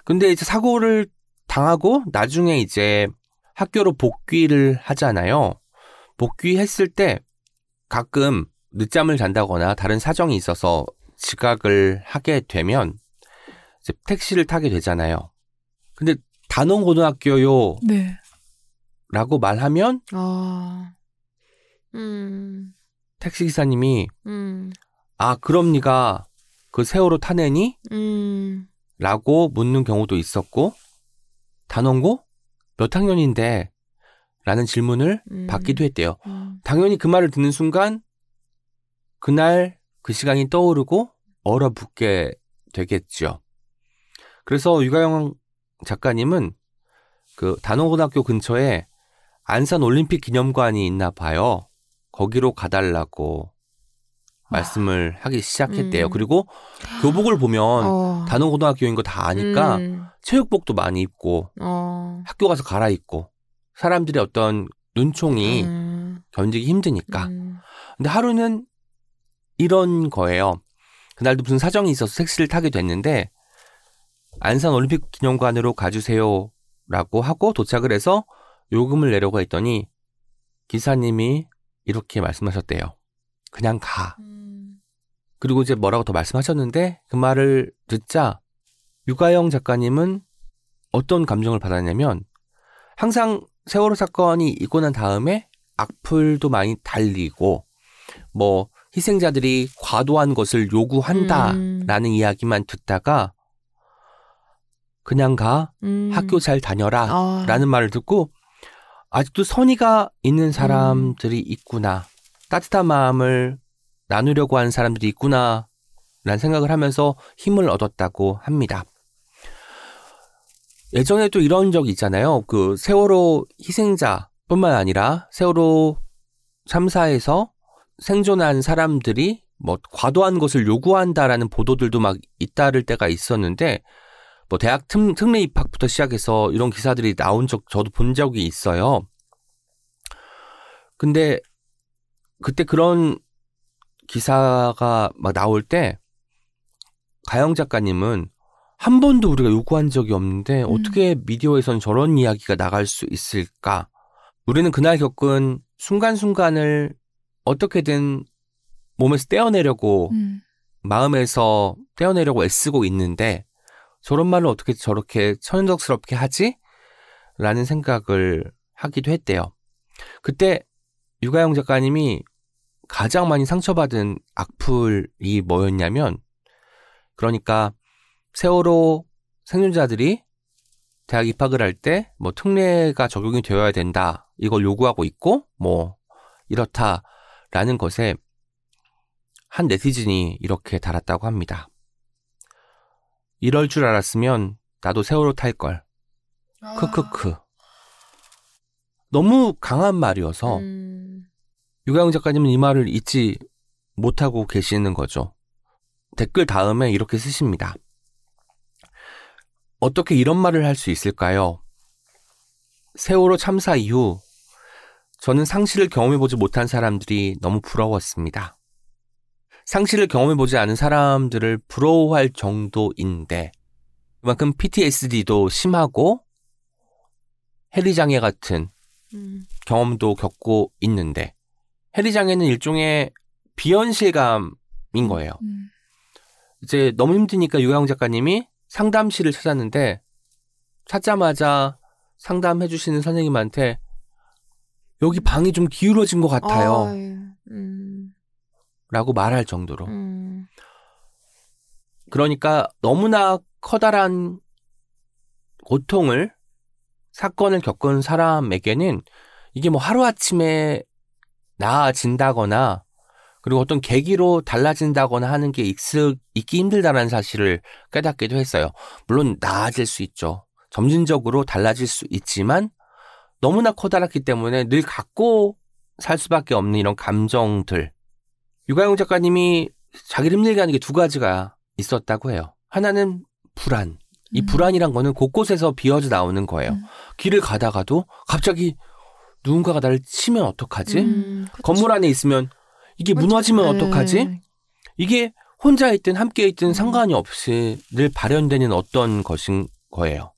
근데 이제 사고를 당하고 나중에 이제 학교로 복귀를 하잖아요. 복귀했을 때 가끔 늦잠을 잔다거나 다른 사정이 있어서 지각을 하게 되면 이제 택시를 타게 되잖아요. 근데 단원고등학교요. 네. 라고 말하면 아, 음. 택시기사님이 음. 아 그럼 네가 그 세월호 타내니? 음. 라고 묻는 경우도 있었고 단원고? 몇 학년인데? 라는 질문을 음. 받기도 했대요. 음. 당연히 그 말을 듣는 순간 그날 그 시간이 떠오르고 얼어붙게 되겠죠. 그래서 유가영 작가님은 그 단원고등학교 근처에 안산 올림픽 기념관이 있나 봐요. 거기로 가달라고 아. 말씀을 하기 시작했대요. 음. 그리고 교복을 보면 어. 단원고등학교인 거 다 아니까 음. 체육복도 많이 입고 어. 학교 가서 갈아입고 사람들의 어떤 눈총이 음. 견디기 힘드니까. 음. 근데 하루는 이런 거예요. 그날도 무슨 사정이 있어서 택시를 타게 됐는데 안산 올림픽 기념관으로 가주세요 라고 하고 도착을 해서 요금을 내려고 했더니 기사님이 이렇게 말씀하셨대요. 그냥 가. 음. 그리고 이제 뭐라고 더 말씀하셨는데 그 말을 듣자 유가영 작가님은 어떤 감정을 받았냐면 항상 세월호 사건이 있고 난 다음에 악플도 많이 달리고 뭐 희생자들이 과도한 것을 요구한다라는 음. 이야기만 듣다가 그냥 가, 음. 학교 잘 다녀라 아. 라는 말을 듣고 아직도 선의가 있는 사람들이 음. 있구나, 따뜻한 마음을 나누려고 하는 사람들이 있구나 라는 생각을 하면서 힘을 얻었다고 합니다. 예전에 또 이런 적이 있잖아요. 그 세월호 희생자뿐만 아니라 세월호 참사에서 생존한 사람들이 뭐 과도한 것을 요구한다라는 보도들도 막 잇따를 때가 있었는데 뭐 대학 특, 특례 입학부터 시작해서 이런 기사들이 나온 적 저도 본 적이 있어요. 근데 그때 그런 기사가 막 나올 때 가영 작가님은 한 번도 우리가 요구한 적이 없는데 음. 어떻게 미디어에선 저런 이야기가 나갈 수 있을까? 우리는 그날 겪은 순간순간을 어떻게든 몸에서 떼어내려고 음. 마음에서 떼어내려고 애쓰고 있는데 저런 말을 어떻게 저렇게 천연덕스럽게 하지? 라는 생각을 하기도 했대요. 그때 유가영 작가님이 가장 많이 상처받은 악플이 뭐였냐면 그러니까 세월호 생존자들이 대학 입학을 할 때 뭐 특례가 적용이 되어야 된다. 이걸 요구하고 있고 뭐 이렇다. 라는 것에 한 네티즌이 이렇게 달았다고 합니다. 이럴 줄 알았으면 나도 세월호 탈걸. 아. 크크크. 너무 강한 말이어서 음. 유가영 작가님은 이 말을 잊지 못하고 계시는 거죠. 댓글 다음에 이렇게 쓰십니다. 어떻게 이런 말을 할 수 있을까요? 세월호 참사 이후 저는 상실을 경험해보지 못한 사람들이 너무 부러웠습니다. 상실을 경험해보지 않은 사람들을 부러워할 정도인데 그만큼 피티에스디도 심하고 해리장애 같은 음. 경험도 겪고 있는데 해리장애는 일종의 비현실감인 거예요. 음. 이제 너무 힘드니까 유가영 작가님이 상담실을 찾았는데 찾자마자 상담해주시는 선생님한테 여기 방이 좀 기울어진 것 같아요. 어, 음. 라고 말할 정도로. 음. 그러니까 너무나 커다란 고통을 사건을 겪은 사람에게는 이게 뭐 하루아침에 나아진다거나 그리고 어떤 계기로 달라진다거나 하는 게 익숙, 있기 힘들다는 사실을 깨닫기도 했어요. 물론 나아질 수 있죠. 점진적으로 달라질 수 있지만 너무나 커다랗기 때문에 늘 갖고 살 수밖에 없는 이런 감정들. 유가영 작가님이 자기를 힘들게 하는 게 두 가지가 있었다고 해요. 하나는 불안. 이 불안이란 거는 곳곳에서 비어져 나오는 거예요. 음. 길을 가다가도 갑자기 누군가가 나를 치면 어떡하지? 음, 건물 안에 있으면 이게 무너지면 네. 어떡하지? 이게 혼자 있든 함께 있든 상관이 없이 늘 발현되는 어떤 것인 거예요.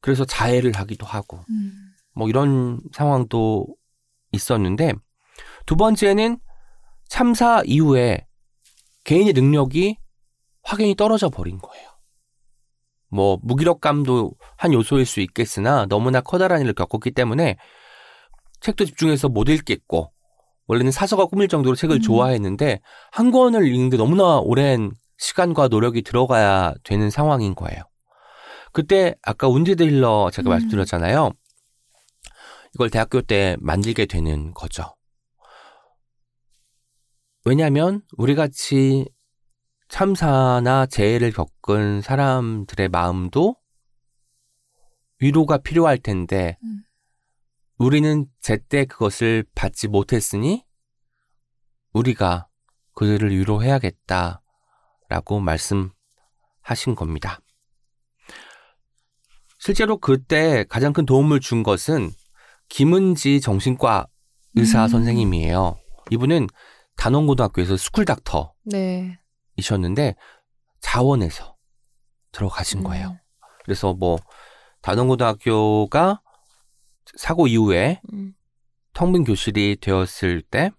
그래서 자해를 하기도 하고 음. 뭐 이런 상황도 있었는데, 두 번째는 참사 이후에 개인의 능력이 확연히 떨어져 버린 거예요. 뭐 무기력감도 한 요소일 수 있겠으나 너무나 커다란 일을 겪었기 때문에 책도 집중해서 못 읽겠고, 원래는 사서가 꾸밀 정도로 책을 음. 좋아했는데 한 권을 읽는데 너무나 오랜 시간과 노력이 들어가야 되는 상황인 거예요. 그때 아까 운디드 힐러 제가 음. 말씀드렸잖아요. 이걸 대학교 때 만들게 되는 거죠. 왜냐하면 우리같이 참사나 재해를 겪은 사람들의 마음도 위로가 필요할 텐데 음. 우리는 제때 그것을 받지 못했으니 우리가 그들을 위로해야겠다라고 말씀하신 겁니다. 실제로 그때 가장 큰 도움을 준 것은 김은지 정신과 의사 음. 선생님이에요. 이분은 단원고등학교에서 스쿨닥터 네. 이셨는데 자원에서 들어가신 거예요. 음. 그래서 뭐 단원고등학교가 사고 이후에 음. 텅 빈 교실이 되었을 때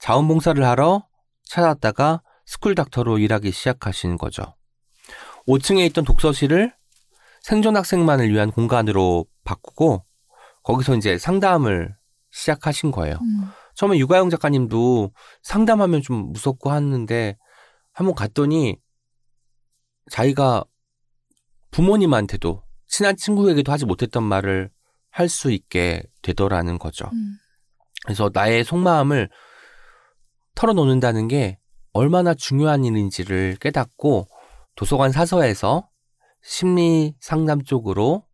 자원봉사를 하러 찾아왔다가 스쿨닥터로 일하기 시작하신 거죠. 오 층에 있던 독서실을 생존 학생만을 위한 공간으로 바꾸고 거기서 이제 상담을 시작하신 거예요. 음. 처음에 유가영 작가님도 상담하면 좀 무섭고 하는데 한번 갔더니 자기가 부모님한테도 친한 친구에게도 하지 못했던 말을 할 수 있게 되더라는 거죠. 음. 그래서 나의 속마음을 털어놓는다는 게 얼마나 중요한 일인지를 깨닫고 도서관 사서에서 심리 상담 쪽으로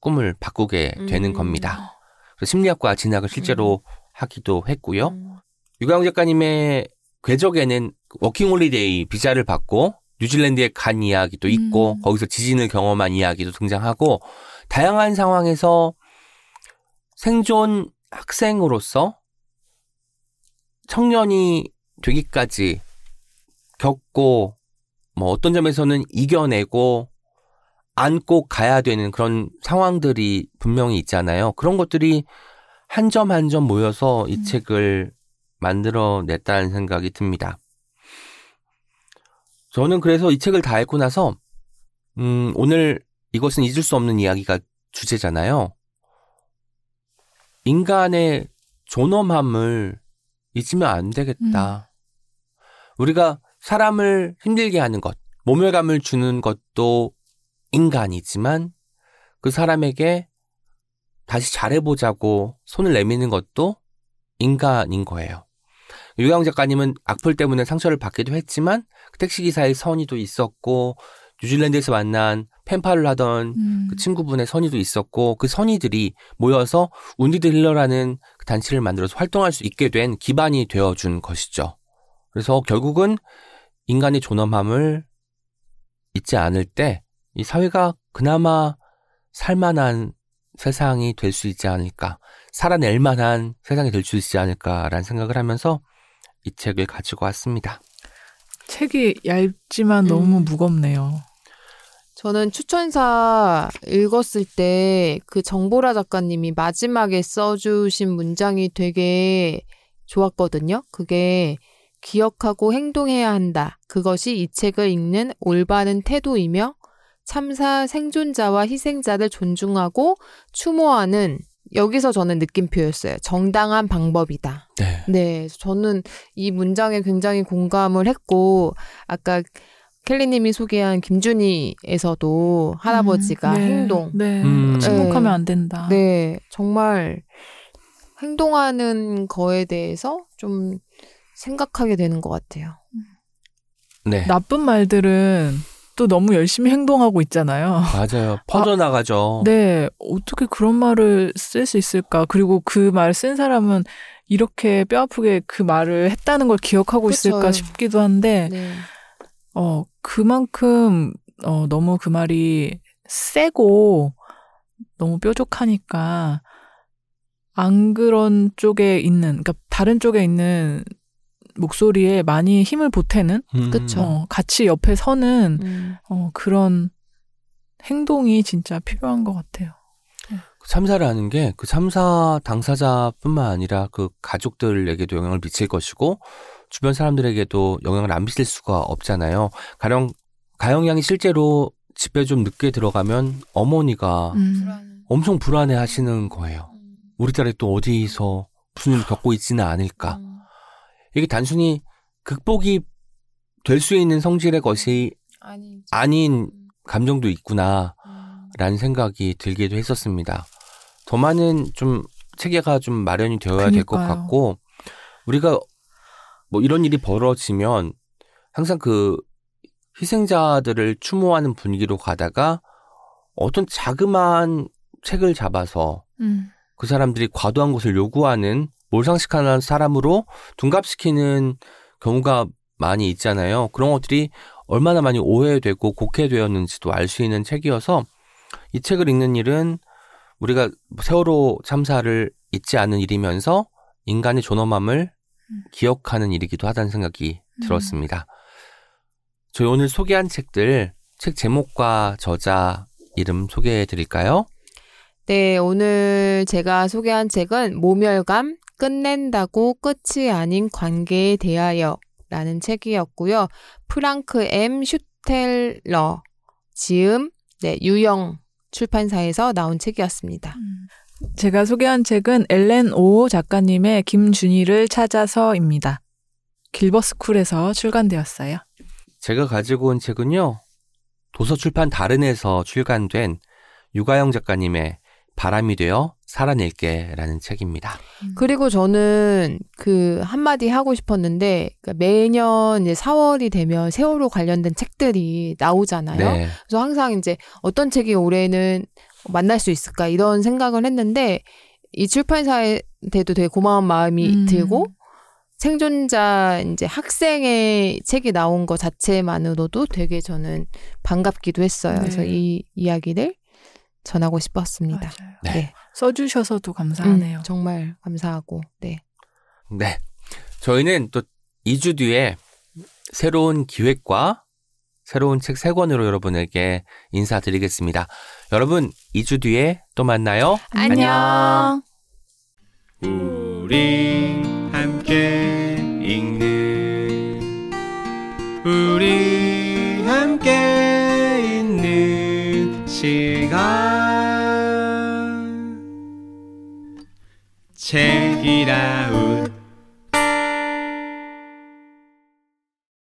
꿈을 바꾸게 음. 되는 겁니다. 그래서 심리학과 진학을 실제로 음. 하기도 했고요. 음. 유가영 작가님의 궤적에는 워킹홀리데이 비자를 받고 뉴질랜드에 간 이야기도 있고 음. 거기서 지진을 경험한 이야기도 등장하고, 다양한 상황에서 생존 학생으로서 청년이 되기까지 겪고 뭐 어떤 점에서는 이겨내고 안고 가야 되는 그런 상황들이 분명히 있잖아요. 그런 것들이 한 점 한 점 모여서 이 음. 책을 만들어냈다는 생각이 듭니다. 저는 그래서 이 책을 다 읽고 나서 음, 오늘 이것은 잊을 수 없는 이야기가 주제잖아요. 인간의 존엄함을 잊으면 안 되겠다. 음. 우리가 사람을 힘들게 하는 것, 모멸감을 주는 것도 인간이지만 그 사람에게 다시 잘해보자고 손을 내미는 것도 인간인 거예요. 유가영 작가님은 악플 때문에 상처를 받기도 했지만 그 택시기사의 선의도 있었고, 뉴질랜드에서 만난 펜팔을 하던 음. 그 친구분의 선의도 있었고, 그 선의들이 모여서 운디드 힐러라는 그 단체를 만들어서 활동할 수 있게 된 기반이 되어준 것이죠. 그래서 결국은 인간의 존엄함을 잊지 않을 때 이 사회가 그나마 살만한 세상이 될 수 있지 않을까, 살아낼 만한 세상이 될 수 있지 않을까라는 생각을 하면서 이 책을 가지고 왔습니다. 책이 얇지만 음. 너무 무겁네요. 저는 추천사 읽었을 때 그 정보라 작가님이 마지막에 써주신 문장이 되게 좋았거든요. 그게 기억하고 행동해야 한다. 그것이 이 책을 읽는 올바른 태도이며 참사 생존자와 희생자를 존중하고 추모하는, 여기서 저는 느낌표였어요. 정당한 방법이다. 네. 네, 저는 이 문장에 굉장히 공감을 했고, 아까 켈리님이 소개한 김주니에서도 할아버지가 음, 네, 행동. 네, 음. 침묵하면 안 된다. 네, 정말 행동하는 거에 대해서 좀 생각하게 되는 것 같아요. 네. 나쁜 말들은 또 너무 열심히 행동하고 있잖아요. 맞아요. 퍼져나가죠. 아, 네. 어떻게 그런 말을 쓸 수 있을까. 그리고 그 말을 쓴 사람은 이렇게 뼈아프게 그 말을 했다는 걸 기억하고 그쵸. 있을까 싶기도 한데 네. 어, 그만큼 어, 너무 그 말이 세고 너무 뾰족하니까 안 그런 쪽에 있는, 그러니까 다른 쪽에 있는 목소리에 많이 힘을 보태는, 음. 그쵸. 어, 같이 옆에 서는 음. 어, 그런 행동이 진짜 필요한 것 같아요. 참사라는 게 그 참사 당사자뿐만 아니라 그 가족들에게도 영향을 미칠 것이고 주변 사람들에게도 영향을 안 미칠 수가 없잖아요. 가령 가영 양이 실제로 집에 좀 늦게 들어가면 어머니가 음. 엄청 불안해 하시는 거예요. 우리 딸이 또 어디서 무슨 일을 겪고 있지는 않을까. 이게 단순히 극복이 될 수 있는 성질의 것이 아니지. 아닌 감정도 있구나 라는 생각이 들기도 했었습니다. 더 많은 좀 체계가 좀 마련이 되어야 될 것 같고, 우리가 뭐 이런 일이 벌어지면 항상 그 희생자들을 추모하는 분위기로 가다가 어떤 자그마한 책을 잡아서 음. 그 사람들이 과도한 것을 요구하는 몰상식하는 사람으로 둔갑시키는 경우가 많이 있잖아요. 그런 것들이 얼마나 많이 오해되고 곡해되었는지도 알 수 있는 책이어서 이 책을 읽는 일은 우리가 세월호 참사를 잊지 않은 일이면서 인간의 존엄함을 음. 기억하는 일이기도 하다는 생각이 음. 들었습니다. 저희 오늘 소개한 책들, 책 제목과 저자 이름 소개해 드릴까요? 네, 오늘 제가 소개한 책은 모멸감, 끝낸다고 끝이 아닌 관계에 대하여 라는 책이었고요. 프랑크 M. 슈텔러 지음, 네, 유영 출판사에서 나온 책이었습니다. 제가 소개한 책은 엘렌 오 작가님의 김주니를 찾아서입니다. 길버스쿨에서 출간되었어요. 제가 가지고 온 책은요, 도서출판 다른에서 출간된 유가영 작가님의 바람이 되어 살아낼게 라는 책입니다. 그리고 저는 그 한마디 하고 싶었는데, 매년 이제 사월이 되면 세월호 관련된 책들이 나오잖아요. 네. 그래서 항상 이제 어떤 책이 올해는 만날 수 있을까 이런 생각을 했는데, 이 출판사한테도 되게 고마운 마음이 음. 들고, 생존자 이제 학생의 책이 나온 것 자체만으로도 되게 저는 반갑기도 했어요. 네. 그래서 이 이야기를 전하고 싶었습니다. 네. 네. 써주셔서도 감사하네요. 음, 정말 감사하고. 네. 네. 저희는 또 이 주 뒤에 새로운 기획과 새로운 책 세 권으로 여러분에게 인사드리겠습니다. 여러분, 이 주 뒤에 또 만나요. 안녕. 우리 함께 읽는 우리 함께 있는 시간 책이라.